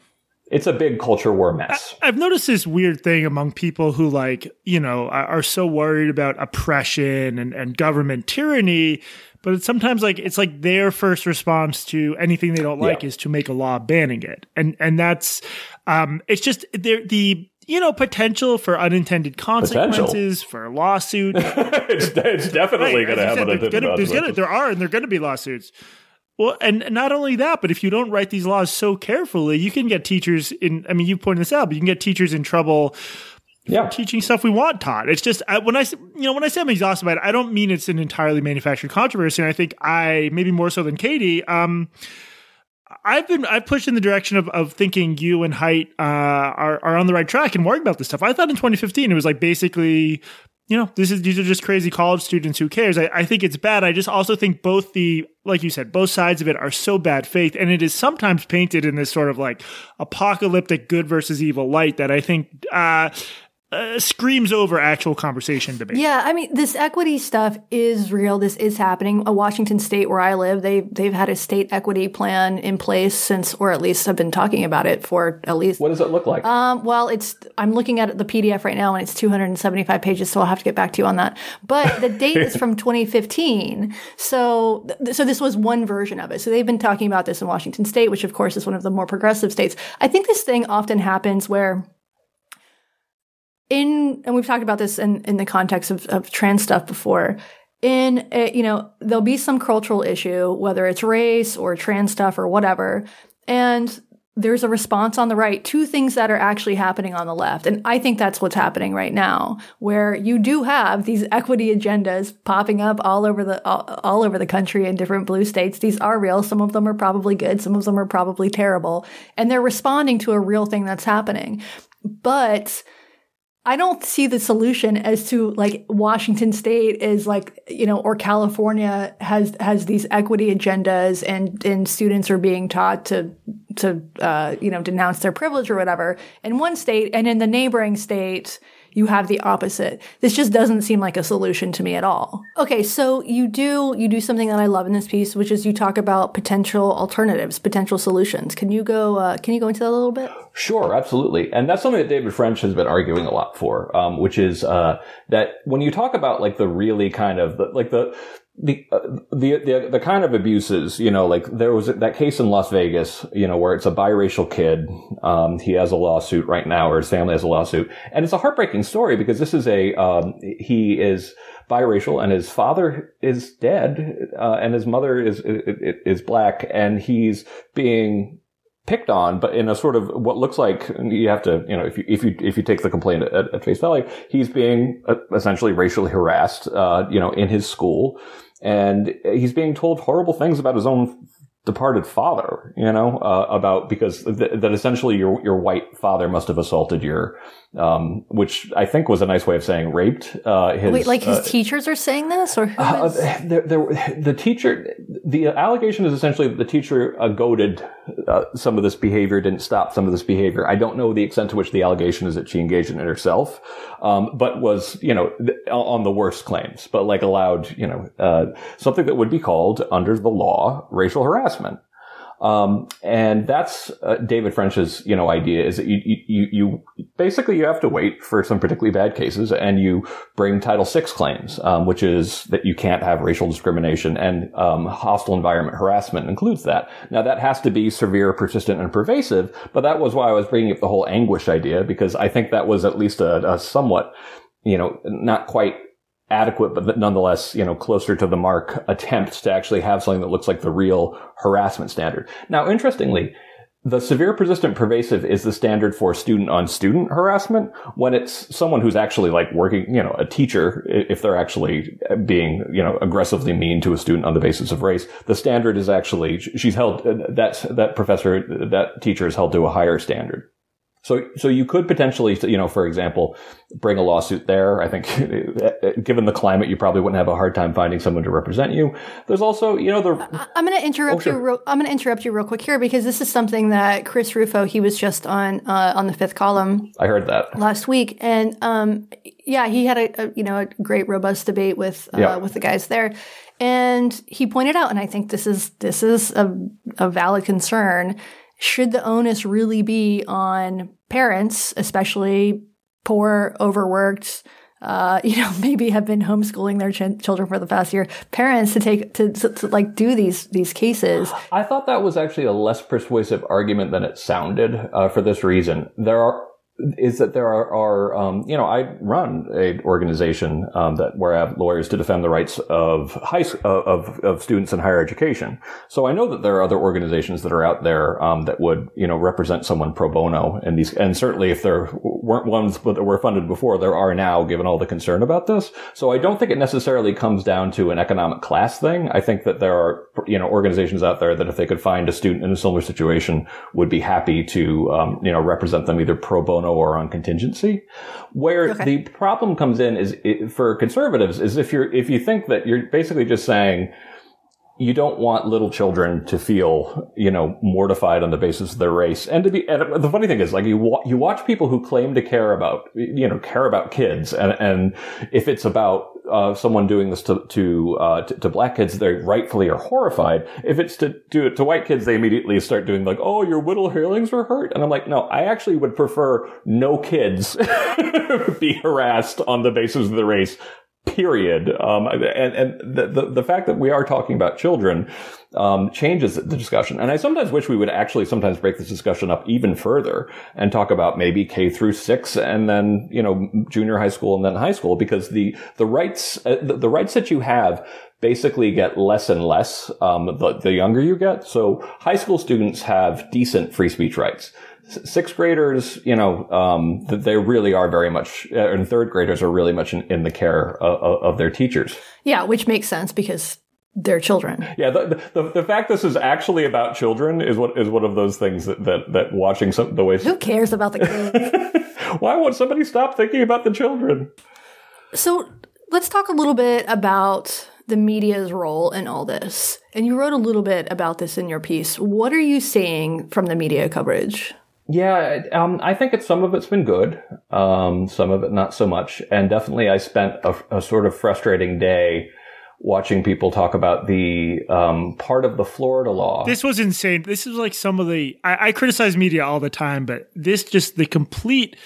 It's a big culture war mess. I've noticed this weird thing among people who are so worried about oppression and government tyranny, but it's sometimes it's their first response to anything they don't like is to make a law banning it. And that's, it's just the you know, potential for unintended consequences, for a lawsuit. It's definitely going to have unintended consequences. There are going to be lawsuits. Well, and not only that, but if you don't write these laws so carefully, you can get teachers in, I mean, you pointed this out, but you can get teachers in trouble for teaching stuff we want taught. It's just, when I say I'm exhausted by it, I don't mean it's an entirely manufactured controversy. And I think maybe more so than Katie, I've pushed in the direction of thinking you and Haidt are on the right track and worried about this stuff. I thought in 2015 it was like basically, you know, these are just crazy college students. Who cares? I think it's bad. I just also think like you said, both sides of it are so bad faith, and it is sometimes painted in this sort of like apocalyptic good versus evil light that I think screams over actual conversation debate. Yeah, I mean, this equity stuff is real. This is happening. Washington State, where I live, they've had a state equity plan in place since, or at least have been talking about it for at least. What does it look like? Well, I'm looking at the PDF right now, and it's 275 pages, so I'll have to get back to you on that. But the date is from 2015, so this was one version of it. So they've been talking about this in Washington State, which of course is one of the more progressive states. I think this thing often happens where. And we've talked about this in the context of trans stuff before. There'll be some cultural issue, whether it's race or trans stuff or whatever. And there's a response on the right to things that are actually happening on the left. And I think that's what's happening right now, where you do have these equity agendas popping up all over the country in different blue states. These are real. Some of them are probably good. Some of them are probably terrible. And they're responding to a real thing that's happening. But I don't see the solution as to like Washington State is like, you know, or California has these equity agendas and students are being taught to denounce their privilege or whatever in one state, and in the neighboring state you have the opposite. This just doesn't seem like a solution to me at all. Okay, so you do something that I love in this piece, which is you talk about potential alternatives, potential solutions. Can you go into that a little bit? Sure, absolutely. And that's something that David French has been arguing a lot for, which is that when you talk about like the really kind of like the kind of abuses, you know, like there was that case in Las Vegas, you know, where it's a biracial kid. He has a lawsuit right now, or his family has a lawsuit. And it's a heartbreaking story because this is he is biracial and his father is dead, and his mother is black, and he's being picked on, but in a sort of what looks like, you have to, you know, if you take the complaint at face value, he's being essentially racially harassed, you know, in his school. And he's being told horrible things about his own departed father, you know, because essentially your white father must have assaulted your, which I think was a nice way of saying raped. His teachers are saying this, or who is? The teacher. The allegation is essentially that the teacher goaded some of this behavior, didn't stop some of this behavior. I don't know the extent to which the allegation is that she engaged in it herself, but was, you know, on the worst claims, but like allowed, you know, something that would be called under the law racial harassment. And that's David French's, you know, idea is that you basically you have to wait for some particularly bad cases, and you bring Title VI claims, which is that you can't have racial discrimination, and hostile environment harassment includes that. Now that has to be severe, persistent, and pervasive, but that was why I was bringing up the whole anguish idea, because I think that was at least a somewhat, you know, not quite adequate, but nonetheless, you know, closer to the mark attempts to actually have something that looks like the real harassment standard. Now, interestingly, the severe, persistent, pervasive is the standard for student-on-student harassment when it's someone who's actually like working, you know, a teacher, if they're actually being, you know, aggressively mean to a student on the basis of race. The standard is actually, she's held, that professor, that teacher is held to a higher standard. So you could potentially, you know, for example, bring a lawsuit there. I think given the climate, you probably wouldn't have a hard time finding someone to represent you. There's also, you know, I'm going to interrupt you real quick here, because this is something that Chris Rufo, he was just on the Fifth Column. I heard that last week. And, yeah, he had a great robust debate with the guys there. And he pointed out, and I think this is a valid concern, should the onus really be on parents, especially poor, overworked, maybe have been homeschooling their children for the past year, parents to do these cases? I thought that was actually a less persuasive argument than it sounded for this reason. There are is that there I run an organization where I have lawyers to defend the rights of students in higher education. So I know that there are other organizations that are out there that would represent someone pro bono, and certainly if there weren't ones that were funded before, there are now, given all the concern about this. So I don't think it necessarily comes down to an economic class thing. I think that there are organizations out there that if they could find a student in a similar situation would be happy to represent them either pro bono or on contingency. Where the problem comes in is for conservatives is if you think that you're basically just saying you don't want little children to feel mortified on the basis of their race, and the funny thing is, like, you watch people who claim to care about kids, and if it's about someone doing this to black kids, they rightfully are horrified. If it's to do it to white kids, they immediately start doing like, oh, your little feelings were hurt. And I'm like, no, I actually would prefer no kids be harassed on the basis of the race, period. And the fact that we are talking about children changes the discussion. And I sometimes wish we would actually sometimes break this discussion up even further and talk about maybe K-6 and then, junior high school and then high school, because the rights that you have basically get less and less the younger you get. So high school students have decent free speech rights. Sixth graders, they really are very much, and third graders are really much in the care of their teachers. Yeah, which makes sense because they're children. Yeah, the fact this is actually about children is one of those things that watching the way. Who cares about the kids? Why won't somebody stop thinking about the children? So let's talk a little bit about the media's role in all this. And you wrote a little bit about this in your piece. What are you seeing from the media coverage? Yeah, I think some of it's been good, some of it not so much. And definitely I spent a sort of frustrating day watching people talk about the part of the Florida law. This was insane. This is like some of the – I criticize media all the time, but this just the complete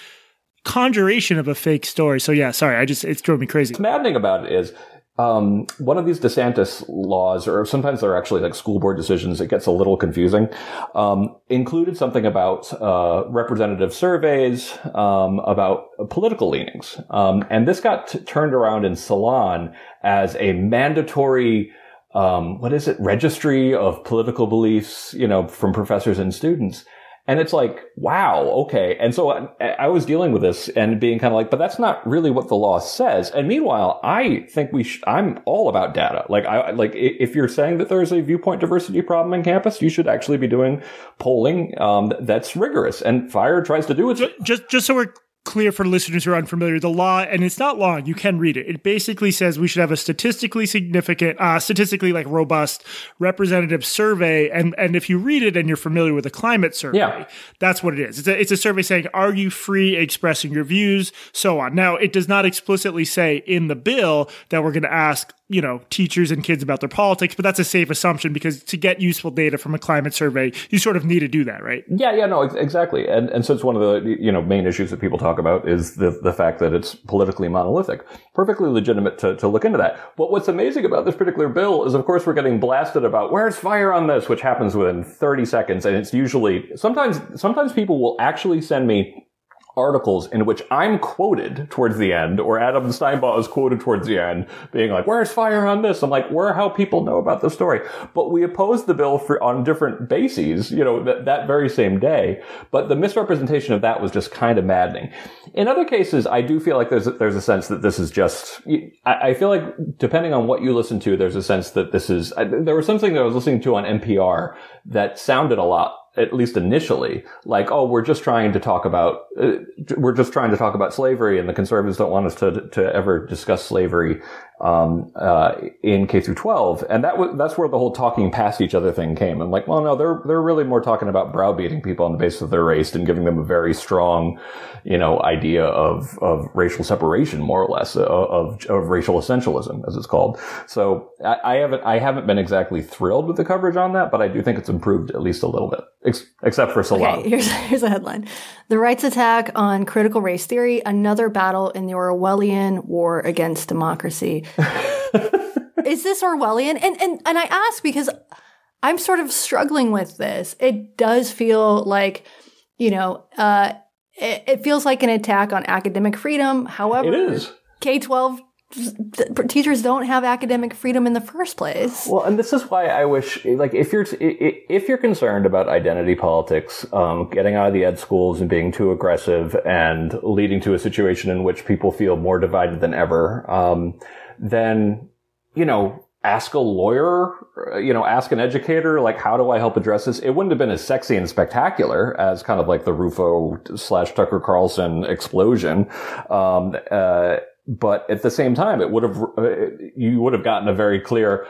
conjuration of a fake story. So yeah, sorry, it drove me crazy. What's maddening about it is – one of these DeSantis laws, or sometimes they're actually like school board decisions, it gets a little confusing, included something about representative surveys, about political leanings. And this got turned around in Salon as a mandatory registry of political beliefs, from professors and students. And it's like, wow, okay. And so I was dealing with this and being kind of like, but that's not really what the law says. And meanwhile, I think I'm all about data. Like, if you're saying that there's a viewpoint diversity problem in campus, you should actually be doing polling that's rigorous. And FIRE tries to do it. Just so we're clear for listeners who are unfamiliar, the law, and it's not long, you can read it. It basically says we should have a statistically significant, statistically like robust representative survey. And if you read it and you're familiar with a climate survey, that's what it is. It's a survey saying, are you free expressing your views? So on. Now, it does not explicitly say in the bill that we're going to ask, teachers and kids about their politics, but that's a safe assumption because to get useful data from a climate survey, you sort of need to do that, right? Yeah, no, exactly. And so it's one of the, main issues that people talk about is the fact that it's politically monolithic. Perfectly legitimate to look into that. But what's amazing about this particular bill is, of course, we're getting blasted about where's FIRE on this, which happens within 30 seconds. And it's usually, sometimes people will actually send me articles in which I'm quoted towards the end, or Adam Steinbaugh is quoted towards the end, being like, where's FIRE on this? I'm like, we're how people know about the story. But we opposed the bill on different bases, that very same day. But the misrepresentation of that was just kind of maddening. In other cases, I do feel like there's a sense that this is just, I feel like depending on what you listen to, there's a sense that this is, there was something that I was listening to on NPR that sounded a lot, at least initially, like, oh, we're just trying to talk about slavery, and the conservatives don't want us to ever discuss slavery in K-12, and that's where the whole talking past each other thing came. I'm like, well, no, they're really more talking about browbeating people on the basis of their race and giving them a very strong, idea of racial separation, more or less, of racial essentialism, as it's called. So I haven't been exactly thrilled with the coverage on that, but I do think it's improved at least a little bit. Except for Salon. Okay, here's a headline. The Rights Attack on Critical Race Theory, Another Battle in the Orwellian War Against Democracy. Is this Orwellian? And I ask because I'm sort of struggling with this. It does feel like, It feels like an attack on academic freedom. However, it is. K-12 teachers don't have academic freedom in the first place. Well, and this is why I wish, like, if you're concerned about identity politics, getting out of the ed schools and being too aggressive and leading to a situation in which people feel more divided than ever, then, you know, ask a lawyer, you know, ask an educator, like, how do I help address this? It wouldn't have been as sexy and spectacular as kind of like the Rufo/Tucker Carlson explosion. But at the same time, it would have, you would have gotten a very clear,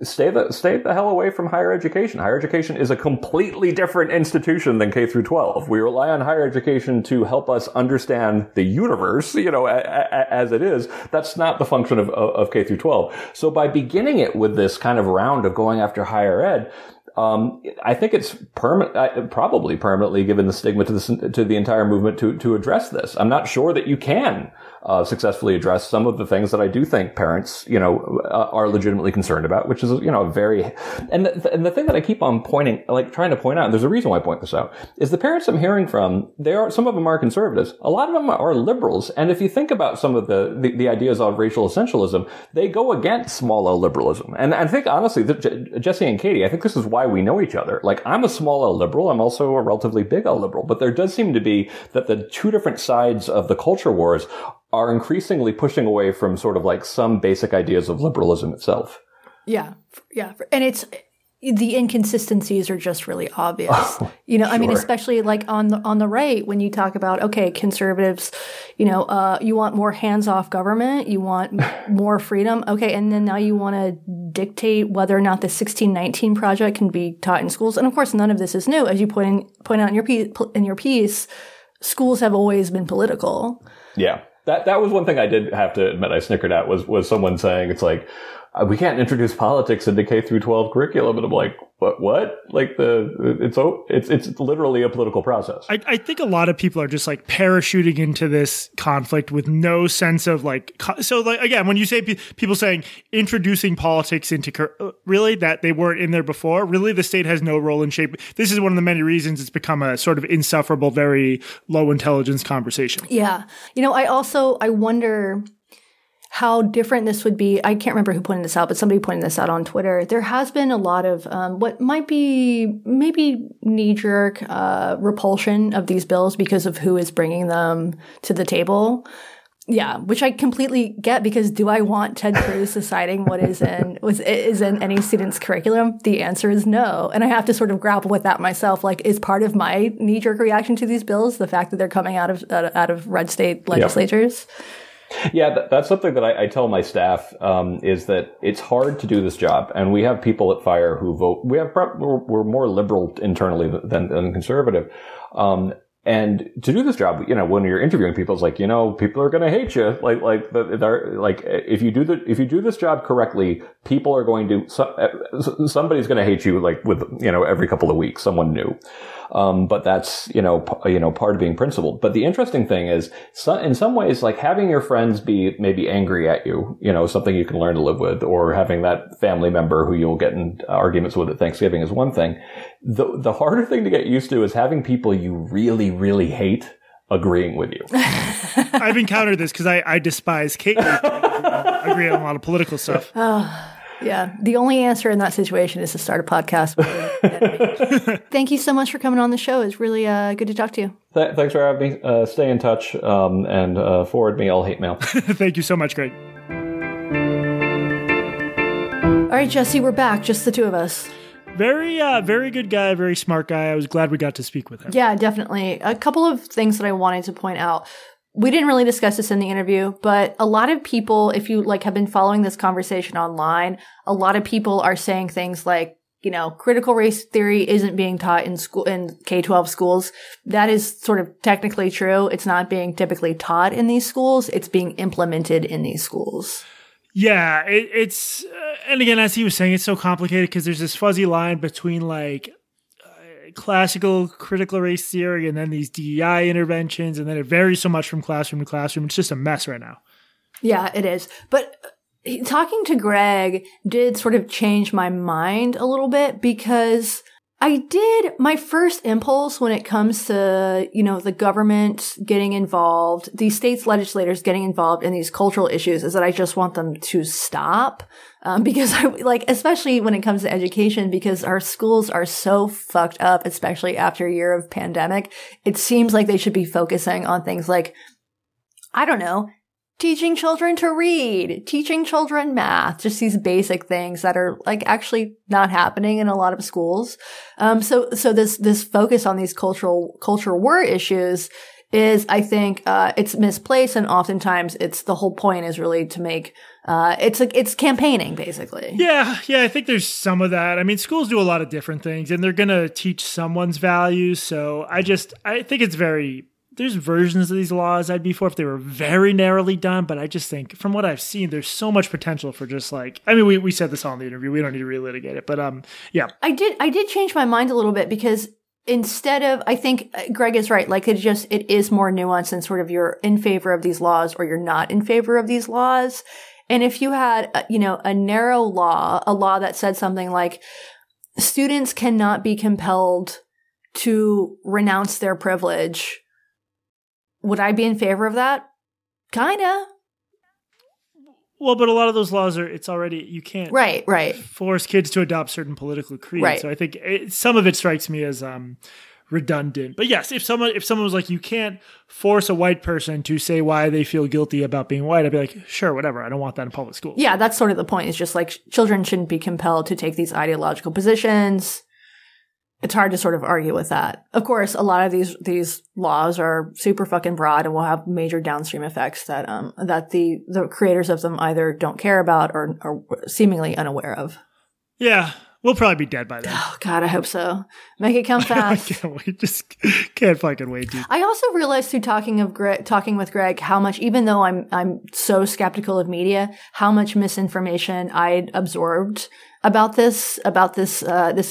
stay the hell away from higher education. Higher education is a completely different institution than K through 12. We rely on higher education to help us understand the universe, you know, as it is. That's not the function of K through 12. So by beginning it with this kind of round of going after higher ed, I think it's probably permanently given the stigma to the entire movement to address this. I'm not sure that you can successfully address some of the things that I do think parents, you know, are legitimately concerned about, which is, you know, and the thing that I keep on trying to point out, and there's a reason why I point this out, is the parents I'm hearing from, some of them are conservatives, a lot of them are liberals, and if you think about some of the ideas of racial essentialism, they go against small L liberalism. And I think honestly, Jesse and Katie, I think this is why we know each other. Like, I'm a small L liberal. I'm also a relatively big L liberal. But there does seem to be that the two different sides of the culture wars are increasingly pushing away from sort of like some basic ideas of liberalism itself. Yeah. Yeah. And it's the inconsistencies are just really obvious. Oh, you know, sure. I mean, especially like on the right, when you talk about, okay, conservatives, you know, you want more hands-off government, you want more freedom. Okay. And then now you want to dictate whether or not the 1619 project can be taught in schools. And of course, none of this is new. As you point out in your piece, schools have always been political. Yeah. That was one thing I did have to admit I snickered at was someone saying, it's like, we can't introduce politics into K through 12 curriculum. And I'm like, what? Like, it's literally a political process. I think a lot of people are just like parachuting into this conflict with no sense of like, so like, again, when you say people saying introducing politics into really that they weren't in there before, really the state has no role in shape. This is one of the many reasons it's become a sort of insufferable, very low intelligence conversation. Yeah. You know, I wonder how different this would be. I can't remember who pointed this out, but somebody pointed this out on Twitter. There has been a lot of what might be maybe knee-jerk repulsion of these bills because of who is bringing them to the table. Yeah, which I completely get, because do I want Ted Cruz deciding what is in any student's curriculum? The answer is no. And I have to sort of grapple with that myself. Like, is part of my knee-jerk reaction to these bills the fact that they're coming out of red state legislatures? Yep. Yeah, that's something that I tell my staff, is that it's hard to do this job. And we have people at FIRE who vote. We're more liberal internally than conservative. And to do this job, you know, when you're interviewing people, it's like, you know, people are going to hate you. Like if you do this job correctly, people are going to, somebody's going to hate you, like, with, you know, every couple of weeks, someone new. But that's, you know, part of being principled. But the interesting thing is, in some ways, like, having your friends be maybe angry at you, you know, something you can learn to live with, or having that family member who you'll get in arguments with at Thanksgiving is one thing. The harder thing to get used to is having people you really, really hate agreeing with you. I've encountered this because I despise Kate. I agree on a lot of political stuff. Oh, yeah. The only answer in that situation is to start a podcast. Thank you so much for coming on the show. It's really good to talk to you. Thanks for having me. Stay in touch and forward me all hate mail. Thank you so much, Greg. All right, Jesse, we're back. Just the two of us. Very, very good guy, very smart guy. I was glad we got to speak with him. Yeah, definitely. A couple of things that I wanted to point out. We didn't really discuss this in the interview, but a lot of people, if you like have been following this conversation online, a lot of people are saying things like, you know, critical race theory isn't being taught in school, in K-12 schools. That is sort of technically true. It's not being typically taught in these schools. It's being implemented in these schools. Yeah, it's and again, as he was saying, it's so complicated because there's this fuzzy line between like classical critical race theory and then these DEI interventions, and then it varies so much from classroom to classroom. It's just a mess right now. Yeah, it is. But talking to Greg did sort of change my mind a little bit, because I did. My first impulse when it comes to, you know, the government getting involved, the state's legislators getting involved in these cultural issues is that I just want them to stop. Because I like, especially when it comes to education, because our schools are so fucked up, especially after a year of pandemic. It seems like they should be focusing on things like, I don't know, teaching children to read, teaching children math, just these basic things that are like actually not happening in a lot of schools. So this focus on these culture war issues is, I think, it's misplaced, and oftentimes it's the whole point is really to make it's campaigning basically. Yeah, I think there's some of that. I mean, schools do a lot of different things, and they're gonna teach someone's values. So I think it's very. There's versions of these laws I'd be for if they were very narrowly done, but I just think from what I've seen, there's so much potential for just like, I mean, we said this all in the interview. We don't need to relitigate it, but yeah. I did change my mind a little bit because instead of, I think Greg is right. Like it is more nuanced and sort of you're in favor of these laws or you're not in favor of these laws. And if you had, you know, a narrow law, a law that said something like students cannot be compelled to renounce their privilege, would I be in favor of that? Kinda. Well, but a lot of those laws it's already, you can't force kids to adopt certain political creeds. Right. So I think some of it strikes me as redundant. But yes, if someone was like, you can't force a white person to say why they feel guilty about being white, I'd be like, sure, whatever. I don't want that in public school. Yeah, that's sort of the point. It's just like children shouldn't be compelled to take these ideological positions. It's hard to sort of argue with that. Of course, a lot of these laws are super fucking broad and will have major downstream effects that the creators of them either don't care about or are seemingly unaware of. Yeah. We'll probably be dead by then. Oh, God, I hope so. Make it come fast. I can't wait. Just can't fucking wait, dude. I also realized through talking with Greg how much, even though I'm so skeptical of media, how much misinformation I'd absorbed about this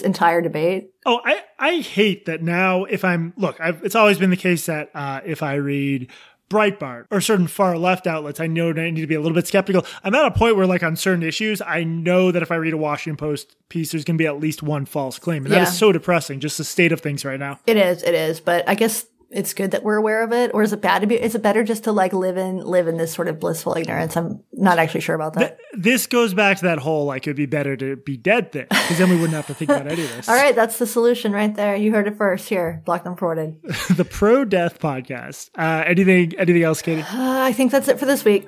entire debate. Oh, I hate that now if it's always been the case that if I read Breitbart or certain far left outlets, I know I need to be a little bit skeptical. I'm at a point where, like, on certain issues, I know that if I read a Washington Post piece, there's going to be at least one false claim. And that is so depressing, just the state of things right now. It is. But I guess it's good that we're aware of it. Or is it bad to be? Is it better just to, like, live in this sort of blissful ignorance? I'm not actually sure about that. This goes back to that whole, like, it'd be better to be dead thing, because then we wouldn't have to think about any of this. All right. That's the solution right there. You heard it first here. Blocked and Reported. The pro-death podcast. Anything else, Katie? I think that's it for this week.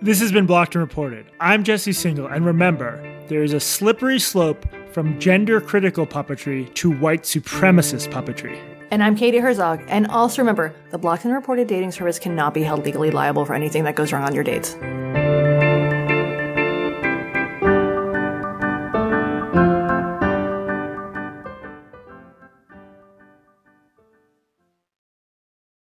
This has been Blocked and Reported. I'm Jesse Singal. And remember, there is a slippery slope from gender-critical puppetry to white supremacist puppetry. And I'm Katie Herzog. And also remember, the Blocked and Reported dating service cannot be held legally liable for anything that goes wrong on your dates.